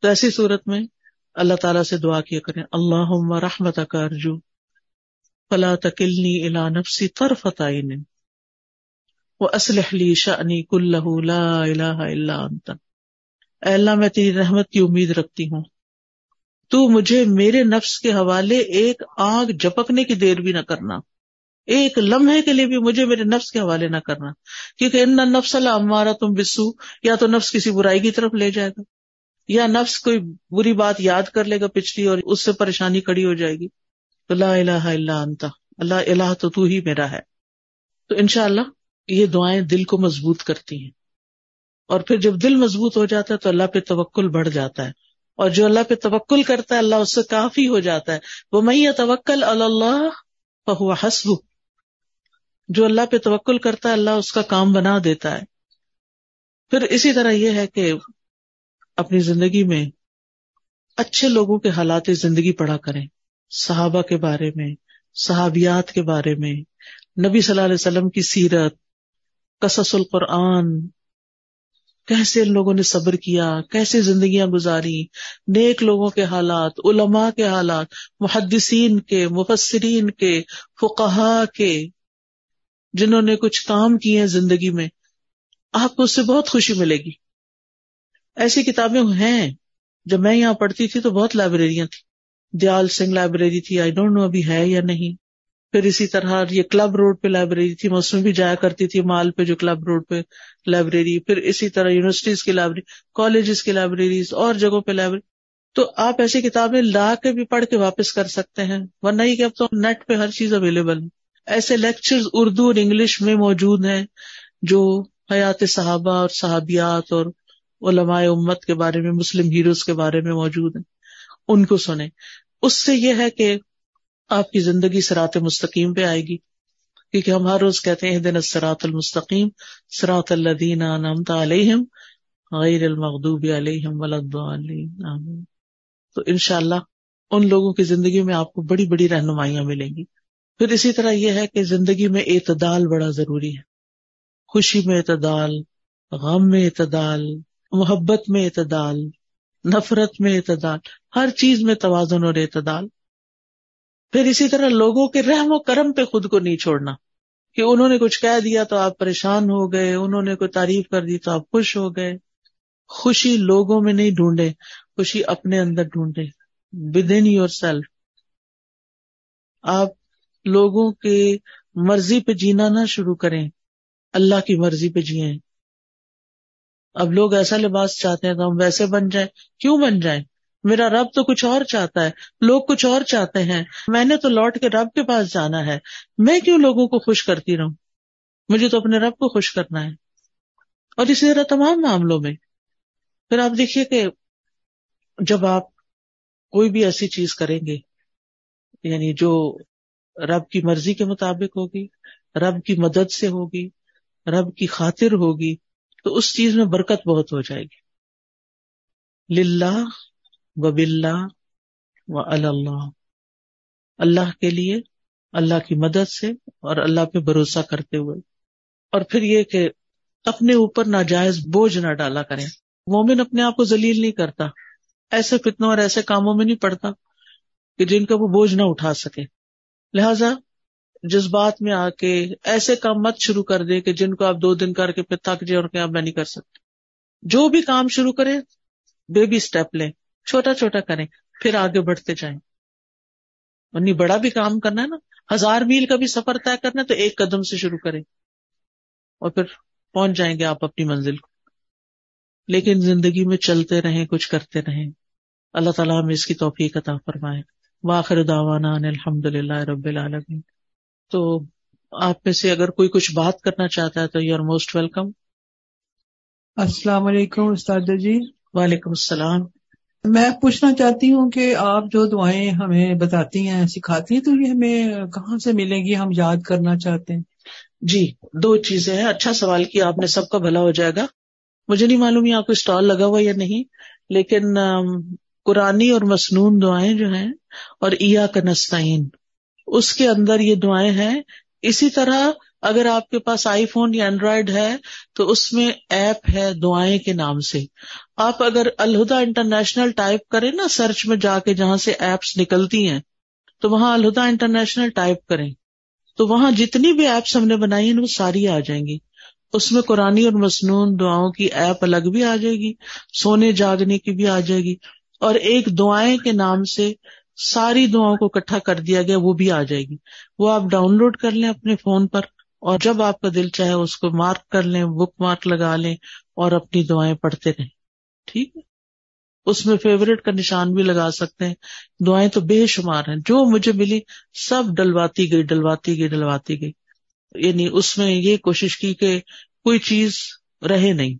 تو ایسی صورت میں اللہ تعالیٰ سے دعا کیا کریں، اللہم رحمتک ارجو فلا تکلنی الی نفسی طرفۃ عین واصلح لی شأنی کلہ لا الہ الا انت. اے اللہ، میں تیری رحمت کی امید رکھتی ہوں، تو مجھے میرے نفس کے حوالے ایک آنکھ جھپکنے کی دیر بھی نہ کرنا، ایک لمحے کے لیے بھی مجھے میرے نفس کے حوالے نہ کرنا، کیونکہ ان النفس لامارۃ بالسوء، یا تو نفس کسی برائی کی طرف لے جائے گا، یا نفس کوئی بری بات یاد کر لے گا پچھلی اور اس سے پریشانی کھڑی ہو جائے گی. تو لا الہ الا انت، اللہ الہ تو ہی میرا ہے. تو انشاءاللہ یہ دعائیں دل کو مضبوط کرتی ہیں، اور پھر جب دل مضبوط ہو جاتا ہے تو اللہ پہ توکل بڑھ جاتا ہے، اور جو اللہ پہ توکل کرتا ہے اللہ اس سے کافی ہو جاتا ہے. وَمَن يَتَوَكَّلْ عَلَى اللَّهِ فَهُوَ حَسْبُهُ، جو اللہ پہ توکل کرتا ہے اللہ اس کا کام بنا دیتا ہے. پھر اسی طرح یہ ہے کہ اپنی زندگی میں اچھے لوگوں کے حالات زندگی پڑھا کریں، صحابہ کے بارے میں، صحابیات کے بارے میں، نبی صلی اللہ علیہ وسلم کی سیرت، قصص القرآن، کیسے ان لوگوں نے صبر کیا، کیسے زندگیاں گزاری، نیک لوگوں کے حالات، علماء کے حالات، محدثین کے، مفسرین کے، فقہاء کے، جنہوں نے کچھ کام کیے ہیں زندگی میں. آپ کو اس سے بہت خوشی ملے گی. ایسی کتابیں ہیں، جب میں یہاں پڑھتی تھی تو بہت لائبریریاں تھیں، دیال سنگھ لائبریری تھی، آئی ڈونٹ نو ابھی ہے یا نہیں. پھر اسی طرح یہ کلب روڈ پہ لائبریری تھی، میں اس میں بھی جایا کرتی تھی، مال پہ جو کلب روڈ پہ لائبریری. پھر اسی طرح یونیورسٹیز کی لائبریری، کالجز کی لائبریریز، اور جگہوں پہ لائبریری. تو آپ ایسی کتابیں لا کے بھی پڑھ کے واپس کر سکتے ہیں، ورنہ یہ کہ اب تو نیٹ پہ ہر چیز اویلیبل ہے. ایسے لیکچرز اردو اور انگلش میں موجود ہیں جو حیات صحابہ اور صحابیات اور علماء امت کے بارے میں، مسلم ہیروز کے بارے میں موجود ہیں، ان کو سنیں. اس سے یہ ہے کہ آپ کی زندگی صراط مستقیم پہ آئے گی، کیونکہ ہم ہر روز کہتے ہیں اہدنا الصراط المستقیم صراط الذین انعمت علیہم غیر المغضوب علیہم ولا الضالین، آمین. تو انشاءاللہ ان لوگوں کی زندگی میں آپ کو بڑی بڑی رہنمائیاں ملیں گی. پھر اسی طرح یہ ہے کہ زندگی میں اعتدال بڑا ضروری ہے، خوشی میں اعتدال، غم میں اعتدال، محبت میں اعتدال، نفرت میں اعتدال، ہر چیز میں توازن اور اعتدال. پھر اسی طرح لوگوں کے رحم و کرم پہ خود کو نہیں چھوڑنا کہ انہوں نے کچھ کہہ دیا تو آپ پریشان ہو گئے، انہوں نے کوئی تعریف کر دی تو آپ خوش ہو گئے. خوشی لوگوں میں نہیں ڈھونڈے، خوشی اپنے اندر ڈھونڈے، within yourself. آپ لوگوں کے مرضی پہ جینا نہ شروع کریں، اللہ کی مرضی پہ جیئیں. اب لوگ ایسا لباس چاہتے ہیں تو ہم ویسے بن جائیں، کیوں بن جائیں؟ میرا رب تو کچھ اور چاہتا ہے، لوگ کچھ اور چاہتے ہیں، میں نے تو لوٹ کے رب کے پاس جانا ہے. میں کیوں لوگوں کو خوش کرتی رہوں؟ مجھے تو اپنے رب کو خوش کرنا ہے. اور اسی طرح تمام معاملوں میں. پھر آپ دیکھیے کہ جب آپ کوئی بھی ایسی چیز کریں گے یعنی جو رب کی مرضی کے مطابق ہوگی، رب کی مدد سے ہوگی، رب کی خاطر ہوگی، تو اس چیز میں برکت بہت ہو جائے گی. للہ وباللہ وعلی اللہ، اللہ کے لیے، اللہ کی مدد سے اور اللہ پہ بھروسہ کرتے ہوئے. اور پھر یہ کہ اپنے اوپر ناجائز بوجھ نہ ڈالا کریں. مومن اپنے آپ کو ذلیل نہیں کرتا، ایسے فتنوں اور ایسے کاموں میں نہیں پڑتا کہ جن کا وہ بوجھ نہ اٹھا سکے. لہذا جذبات میں آ کے ایسے کام مت شروع کر دے کہ جن کو آپ 2 دن کر کے پھر تھک جائے اور کہ اب میں نہیں کر سکتا. جو بھی کام شروع کریں بیبی سٹیپ لیں، چھوٹا چھوٹا کریں، پھر آگے بڑھتے جائیں. ورنہ بڑا بھی کام کرنا ہے نا، 1000 میل کا بھی سفر طے کرنا ہے تو 1 قدم سے شروع کریں اور پھر پہنچ جائیں گے آپ اپنی منزل کو. لیکن زندگی میں چلتے رہیں، کچھ کرتے رہیں. اللہ تعالیٰ ہمیں اس کی توفیق عطا فرمائے. وآخر دعوانا ان الحمدللہ رب العالمین. تو آپ میں سے اگر کوئی کچھ بات کرنا چاہتا ہے تو یو آر موسٹ ویلکم. السلام علیکم استاد جی. وعلیکم السلام. میں پوچھنا چاہتی ہوں کہ آپ جو دعائیں ہمیں بتاتی ہیں، سکھاتی ہیں، تو یہ ہمیں کہاں سے ملیں گی؟ ہم یاد کرنا چاہتے ہیں. جی 2 چیزیں ہیں. اچھا سوال کیا آپ نے، سب کا بھلا ہو جائے گا. مجھے نہیں معلوم یہاں کوئی اسٹال لگا ہوا یا نہیں، لیکن قرآنی اور مسنون دعائیں جو ہیں اور ایاک نستعین، اس کے اندر یہ دعائیں ہیں. اسی طرح اگر آپ کے پاس آئی فون یا اینڈرائیڈ ہے تو اس میں ایپ ہے دعائیں کے نام سے. آپ اگر الہدیٰ انٹرنیشنل ٹائپ کریں نا سرچ میں جا کے جہاں سے ایپس نکلتی ہیں, تو وہاں الہدیٰ انٹرنیشنل ٹائپ کریں تو وہاں جتنی بھی ایپس ہم نے بنائی ہیں وہ ساری آ جائیں گی. اس میں قرآنی اور مسنون دعاؤں کی ایپ الگ بھی آ جائے گی, سونے جاگنے کی بھی آ جائے گی, اور ایک دعائیں کے نام سے ساری دعاؤں کو اکٹھا کر دیا گیا وہ بھی آ جائے گی. وہ آپ ڈاؤن لوڈ کر لیں اپنے فون پر, اور جب آپ کا دل چاہے اس کو مارک کر لیں, بک مارک لگا لیں اور اپنی دعائیں پڑھتے رہیں. ٹھیک ہے, اس میں فیوریٹ کا نشان بھی لگا سکتے ہیں. دعائیں تو بے شمار ہیں, جو مجھے ملی سب ڈلواتی گئی. یعنی اس میں یہ کوشش کی کہ کوئی چیز رہے نہیں,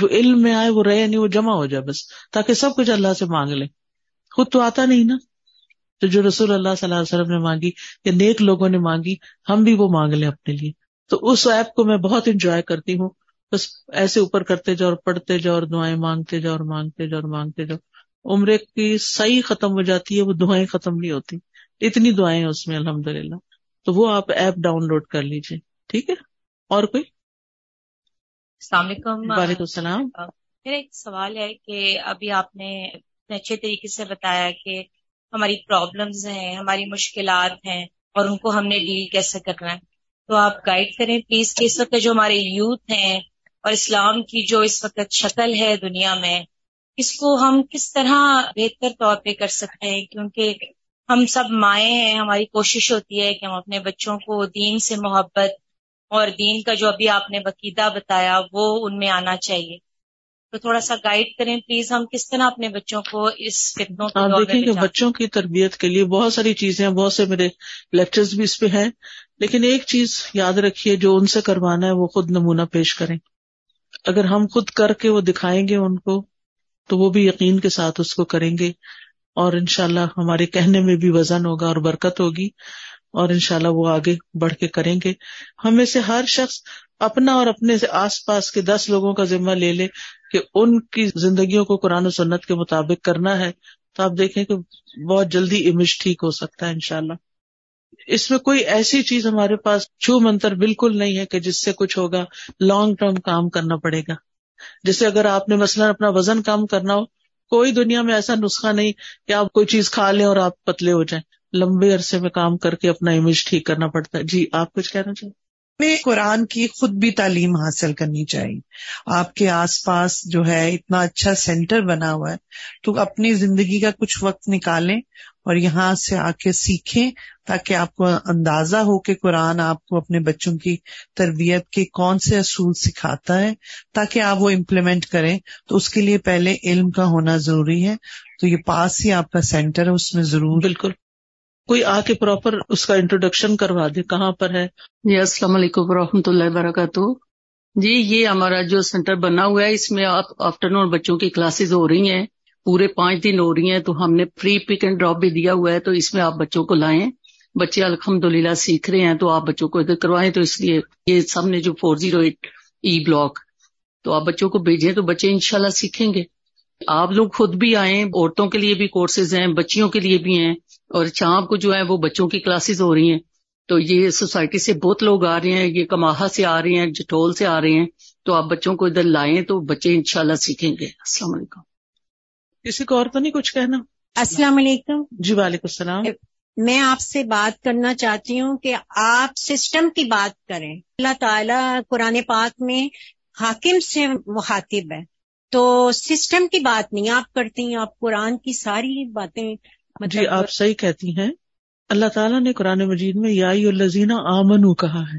جو علم میں آئے وہ رہے نہیں, وہ جمع ہو جائے بس, تاکہ سب کچھ اللہ سے مانگ لیں. خود تو آتا نہیں نا, تو جو رسول اللہ صلی اللہ علیہ وسلم نے مانگی یا نیک لوگوں نے مانگی, ہم بھی وہ مانگ لیں اپنے لیے. تو اس ایپ کو میں بہت انجوائے کرتی ہوں. بس ایسے اوپر کرتے جاؤ اور پڑھتے جاؤ اور دعائیں مانگتے جاؤ. عمرے کی سعی ختم ہو جاتی ہے, وہ دعائیں ختم نہیں ہوتی, اتنی دعائیں اس میں الحمدللہ. تو وہ آپ ایپ ڈاؤن لوڈ کر لیجئے. ٹھیک ہے, اور کوئی؟ السلام علیکم. وعلیکم السلام. میرا ایک سوال ہے کہ ابھی آپ نے اچھے طریقے سے بتایا کہ ہماری پرابلمز ہیں, ہماری مشکلات ہیں, اور ان کو ہم نے ڈیل کیسے کرنا ہے. تو آپ گائیڈ کریں پلیز کہ اس وقت جو ہمارے یوتھ ہیں اور اسلام کی جو اس وقت شکل ہے دنیا میں, اس کو ہم کس طرح بہتر طور پہ کر سکتے ہیں, کیونکہ ہم سب مائیں ہیں, ہماری کوشش ہوتی ہے کہ ہم اپنے بچوں کو دین سے محبت اور دین کا جو ابھی آپ نے عقیدہ بتایا وہ ان میں آنا چاہیے. تو تھوڑا سا گائیڈ کریں پلیز, ہم کس طرح اپنے بچوں کو اس فتنوں کے دور میں دیکھیں کہ بچوں کی تربیت کے لیے بہت ساری چیزیں ہیں, بہت سے میرے لیکچرز بھی اس پہ ہیں, لیکن ایک چیز یاد رکھیے, جو ان سے کروانا ہے وہ خود نمونہ پیش کریں. اگر ہم خود کر کے وہ دکھائیں گے ان کو, تو وہ بھی یقین کے ساتھ اس کو کریں گے, اور انشاءاللہ ہمارے کہنے میں بھی وزن ہوگا اور برکت ہوگی, اور انشاءاللہ وہ آگے بڑھ کے کریں گے. ہمیں سے ہر شخص اپنا اور اپنے سے آس پاس کے 10 لوگوں کا ذمہ لے لے کہ ان کی زندگیوں کو قرآن و سنت کے مطابق کرنا ہے, تو آپ دیکھیں کہ بہت جلدی امیج ٹھیک ہو سکتا ہے انشاءاللہ. اس میں کوئی ایسی چیز ہمارے پاس چھو منتر بالکل نہیں ہے کہ جس سے کچھ ہوگا, لانگ ٹرم کام کرنا پڑے گا. جیسے اگر آپ نے مثلا اپنا وزن کم کرنا ہو, کوئی دنیا میں ایسا نسخہ نہیں کہ آپ کوئی چیز کھا لیں اور آپ پتلے ہو جائیں, لمبے عرصے میں کام کر کے اپنا امیج ٹھیک کرنا پڑتا ہے. جی آپ کچھ کہنا چاہیے؟ ہمیں قرآن کی خود بھی تعلیم حاصل کرنی چاہیے. آپ کے آس پاس جو ہے اتنا اچھا سینٹر بنا ہوا ہے, تو اپنی زندگی کا کچھ وقت نکالیں اور یہاں سے آ کے سیکھیں, تاکہ آپ کو اندازہ ہو کہ قرآن آپ کو اپنے بچوں کی تربیت کے کون سے اصول سکھاتا ہے, تاکہ آپ وہ امپلیمنٹ کریں. تو اس کے لیے پہلے علم کا ہونا ضروری ہے. تو یہ پاس ہی آپ کا سینٹر ہے, اس میں ضرور بالکل کوئی آ کے پراپر اس کا انٹروڈکشن کروا دے کہاں پر ہے. جی السلام علیکم ورحمۃ اللہ وبرکاتہ. جی یہ ہمارا جو سینٹر بنا ہوا ہے, اس میں آفٹرنون بچوں کی کلاسز ہو رہی ہیں, پورے 5 دن ہو رہی ہیں. تو ہم نے فری پک اینڈ ڈراپ بھی دیا ہوا ہے, تو اس میں آپ بچوں کو لائیں, بچے الحمدللہ سیکھ رہے ہیں, تو آپ بچوں کو ادھر کروائیں. تو اس لیے یہ سب نے جو 408E بلاک, تو آپ بچوں کو بھیجیں تو بچے انشاءاللہ سیکھیں گے. آپ لوگ خود بھی آئیں, عورتوں کے لیے بھی کورسز ہیں, بچیوں کے لیے بھی ہیں, اور شام کو جو ہے وہ بچوں کی کلاسز ہو رہی ہیں. تو یہ سوسائٹی سے بہت لوگ آ رہے ہیں, یہ کماہا سے آ رہے ہیں, جٹول سے آ رہے ہیں, تو آپ بچوں کو ادھر لائیں تو بچے انشاءاللہ سیکھیں گے. السلام علیکم. کسی کو اور تو نہیں کچھ کہنا؟ السلام علیکم. جی وعلیکم السلام. میں آپ سے بات کرنا چاہتی ہوں کہ آپ سسٹم کی بات کریں. اللہ تعالیٰ قرآن پاک میں حاکم سے مخاطب ہے, تو سسٹم کی بات نہیں آپ کرتی ہیں, آپ قرآن کی ساری باتیں جی آپ صحیح کہتی ہیں. اللہ تعالیٰ نے قرآن مجید میں یا ایھا الذین آمنو کہا ہے,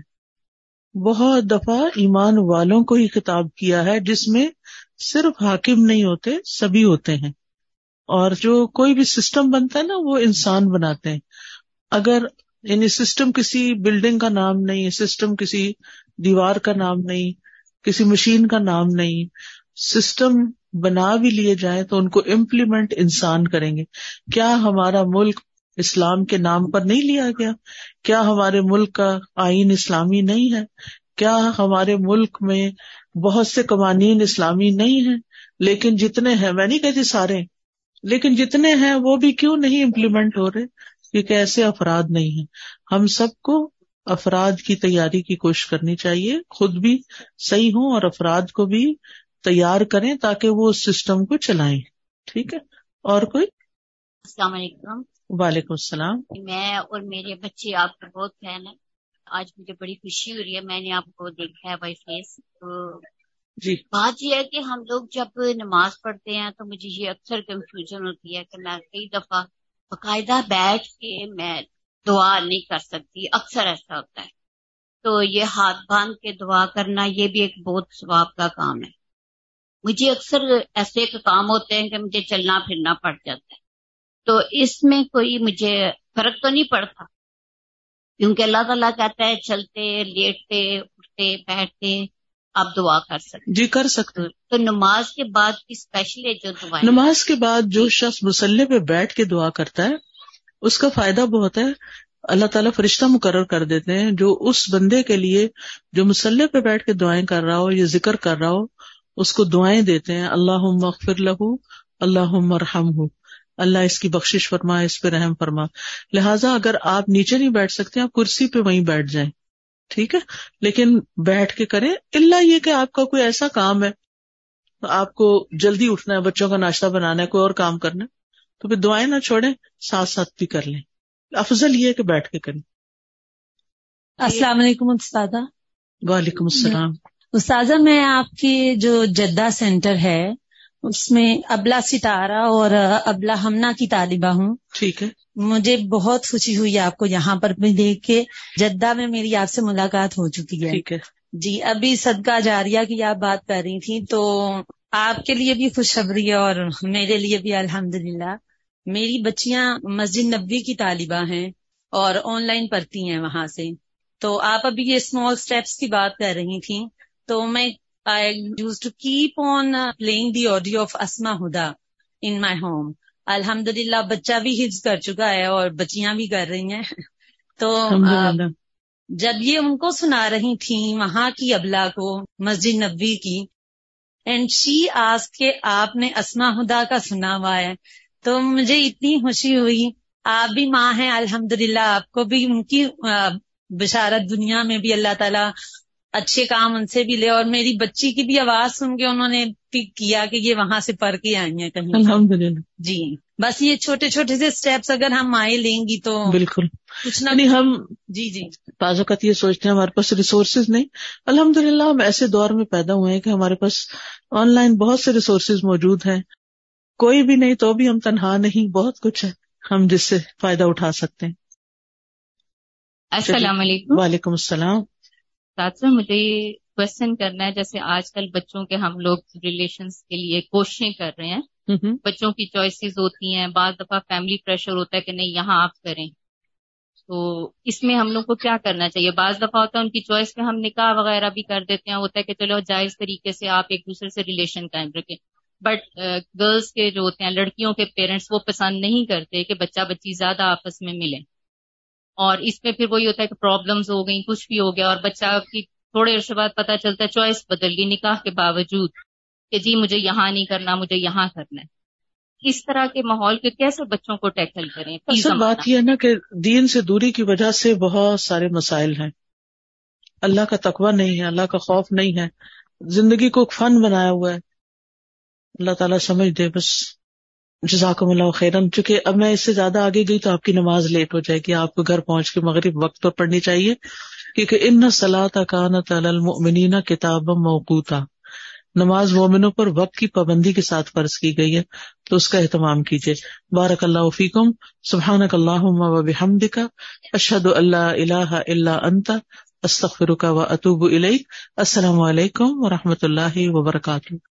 بہت دفعہ ایمان والوں کو ہی خطاب کیا ہے, جس میں صرف حاکم نہیں ہوتے, سبھی ہوتے ہیں. اور جو کوئی بھی سسٹم بنتا ہے نا, وہ انسان بناتے ہیں. اگر یعنی سسٹم کسی بلڈنگ کا نام نہیں, سسٹم کسی دیوار کا نام نہیں, کسی مشین کا نام نہیں. سسٹم بنا بھی لیے جائیں تو ان کو امپلیمنٹ انسان کریں گے. کیا ہمارا ملک اسلام کے نام پر نہیں لیا گیا؟ کیا ہمارے ملک کا آئین اسلامی نہیں ہے؟ کیا ہمارے ملک میں بہت سے قوانین اسلامی نہیں ہیں؟ لیکن جتنے ہیں, میں نہیں کہتی سارے, لیکن جتنے ہیں وہ بھی کیوں نہیں امپلیمنٹ ہو رہے؟ کیونکہ ایسے افراد نہیں ہیں. ہم سب کو افراد کی تیاری کی کوشش کرنی چاہیے، خود بھی صحیح ہوں اور افراد کو بھی تیار کریں تاکہ وہ اس سسٹم کو چلائیں. ٹھیک ہے، اور کوئی؟ السلام علیکم. وعلیکم السلام. میں اور میرے بچے آپ کے بہت فین ہیں. آج مجھے بڑی خوشی ہو رہی ہے، میں نے آپ کو دیکھا ہے بائی فیس. تو جی بات یہ ہے کہ ہم لوگ جب نماز پڑھتے ہیں تو مجھے یہ اکثر کنفیوژن ہوتی ہے کہ میں کئی دفعہ باقاعدہ بیٹھ کے میں دعا نہیں کر سکتی، اکثر ایسا ہوتا ہے. تو یہ ہاتھ باندھ کے دعا کرنا یہ بھی ایک بہت ثواب کا کام ہے. مجھے اکثر ایسے کام ہوتے ہیں کہ مجھے چلنا پھرنا پڑ جاتا ہے، تو اس میں کوئی مجھے فرق تو نہیں پڑتا، کیونکہ اللہ تعالیٰ کہتا ہے چلتے لیٹتے اٹھتے بیٹھتے آپ دعا کر سکتے. جی کر سکتے. تو نماز کے بعد اسپیشلی جو دعا، نماز کے بعد جو شخص مصلی پہ بیٹھ کے دعا کرتا ہے اس کا فائدہ بہت ہے. اللہ تعالیٰ فرشتہ مقرر کر دیتے ہیں جو اس بندے کے لیے جو مصلی پہ بیٹھ کے دعائیں کر رہا ہو یا ذکر کر رہا ہو اس کو دعائیں دیتے ہیں، اللہم اغفر لہ اللہم ارحمہ، اللہ اس کی بخشش فرما، اس پہ رحم فرما. لہٰذا اگر آپ نیچے نہیں بیٹھ سکتے آپ کرسی پہ وہیں بیٹھ جائیں، ٹھیک ہے، لیکن بیٹھ کے کریں. اللہ یہ کہ آپ کا کوئی ایسا کام ہے، آپ کو جلدی اٹھنا ہے، بچوں کا ناشتہ بنانا ہے، کوئی اور کام کرنا ہے، تو پھر دعائیں نہ چھوڑیں، ساتھ ساتھ بھی کر لیں. افضل یہ ہے کہ بیٹھ کے کریں. السلام علیکم استاذہ. وعلیکم السلام. استاذہ میں آپ کی جو جدہ سینٹر ہے اس میں ابلا ستارہ اور ابلا ہمنا کی طالبہ ہوں. ٹھیک ہے. مجھے بہت خوشی ہوئی آپ کو یہاں پر بھی دیکھ کے. جدہ میں میری آپ سے ملاقات ہو چکی ہے. ٹھیک ہے جی. ابھی صدقہ جاریہ کی آپ بات کر رہی تھیں تو آپ کے لیے بھی خوشخبری ہے اور میرے لیے بھی الحمدللہ. میری بچیاں مسجد نبوی کی طالبہ ہیں اور آن لائن پڑھتی ہیں وہاں سے. تو آپ ابھی یہ اسمال سٹیپس کی بات کر رہی تھیں تو میں I used to keep on playing the audio of Asma Huda in my home. الحمدللہ بچہ بھی حفظ کر چکا ہے اور بچیاں بھی کر رہی ہیں. تو جب یہ ان کو سنا رہی تھیں وہاں کی ابلا کو مسجد نبوی کی اینڈ شی آسک کہ آپ نے اسما ہدا کا سنا ہوا ہے تو مجھے اتنی خوشی ہوئی. آپ بھی ماں ہیں الحمدللہ، آپ کو بھی ان کی بشارت دنیا میں بھی اللہ تعالیٰ اچھے کام ان سے بھی لے. اور میری بچی کی بھی آواز سن کے انہوں نے پک کیا کہ یہ وہاں سے پڑھ کے آئی ہیں کہیں. الحمدللہ جی. بس یہ چھوٹے چھوٹے سے سٹیپس اگر ہم آئے لیں گی تو بالکل کچھ نہ. ہم جی جی بعض اوقات یہ سوچتے ہیں ہمارے پاس ریسورسز نہیں. الحمدللہ ہم ایسے دور میں پیدا ہوئے ہیں کہ ہمارے پاس آن لائن بہت سے ریسورسز موجود ہیں. کوئی بھی نہیں تو بھی ہم تنہا نہیں، بہت کچھ ہے ہم جس سے فائدہ اٹھا سکتے ہیں. السلام علیکم. وعلیکم السلام. ساتھ میں مجھے یہ کوشچن کرنا ہے، جیسے آج کل بچوں کے ہم لوگ ریلیشنز کے لیے کوششیں کر رہے ہیں. بچوں کی چوائسیز ہوتی ہیں، بعض دفعہ فیملی پریشر ہوتا ہے کہ نہیں یہاں آپ کریں، تو اس میں ہم لوگ کو کیا کرنا چاہیے؟ بعض دفعہ ہوتا ہے ان کی چوائس میں ہم نکاح وغیرہ بھی کر دیتے ہیں، ہوتا ہے کہ چلو جائز طریقے سے آپ ایک دوسرے سے ریلیشن قائم رکھیں، بٹ گرلز کے جو ہوتے ہیں لڑکیوں کے پیرنٹس وہ پسند نہیں کرتے کہ بچہ بچی زیادہ آپس میں ملیں، اور اس میں پھر وہی ہوتا ہے کہ پرابلمز ہو گئیں، کچھ بھی ہو گیا، اور بچہ کی تھوڑے عرصے بعد پتہ چلتا ہے چوائس بدل گئی نکاح کے باوجود کہ جی مجھے یہاں نہیں کرنا مجھے یہاں کرنا ہے. اس طرح کے ماحول کے کیسے بچوں کو ٹیکل کریں؟ اصل بات یہ ہے نا کہ دین سے دوری کی وجہ سے بہت سارے مسائل ہیں. اللہ کا تقوی نہیں ہے، اللہ کا خوف نہیں ہے، زندگی کو ایک فن بنایا ہوا ہے. اللہ تعالیٰ سمجھ دے بس. جزاکم اللہ خیرن. چونکہ اب میں اس سے زیادہ آگے گئی تو آپ کی نماز لیٹ ہو جائے گی. آپ کو گھر پہنچ کے مغرب وقت پر پڑھنی چاہیے، کیونکہ ان صلاۃ کانت علی المؤمنین کتابا موقوتا، نماز مومنوں پر وقت کی پابندی کے ساتھ فرض کی گئی ہے، تو اس کا اہتمام کیجیے. بارک اللہ فیکم. سبحانک اللہم و بحمدک، اشہد ان لا الہ الا انت، استغفرک و اتوب الیک. السلام علیکم و رحمۃ اللہ وبرکاتہ.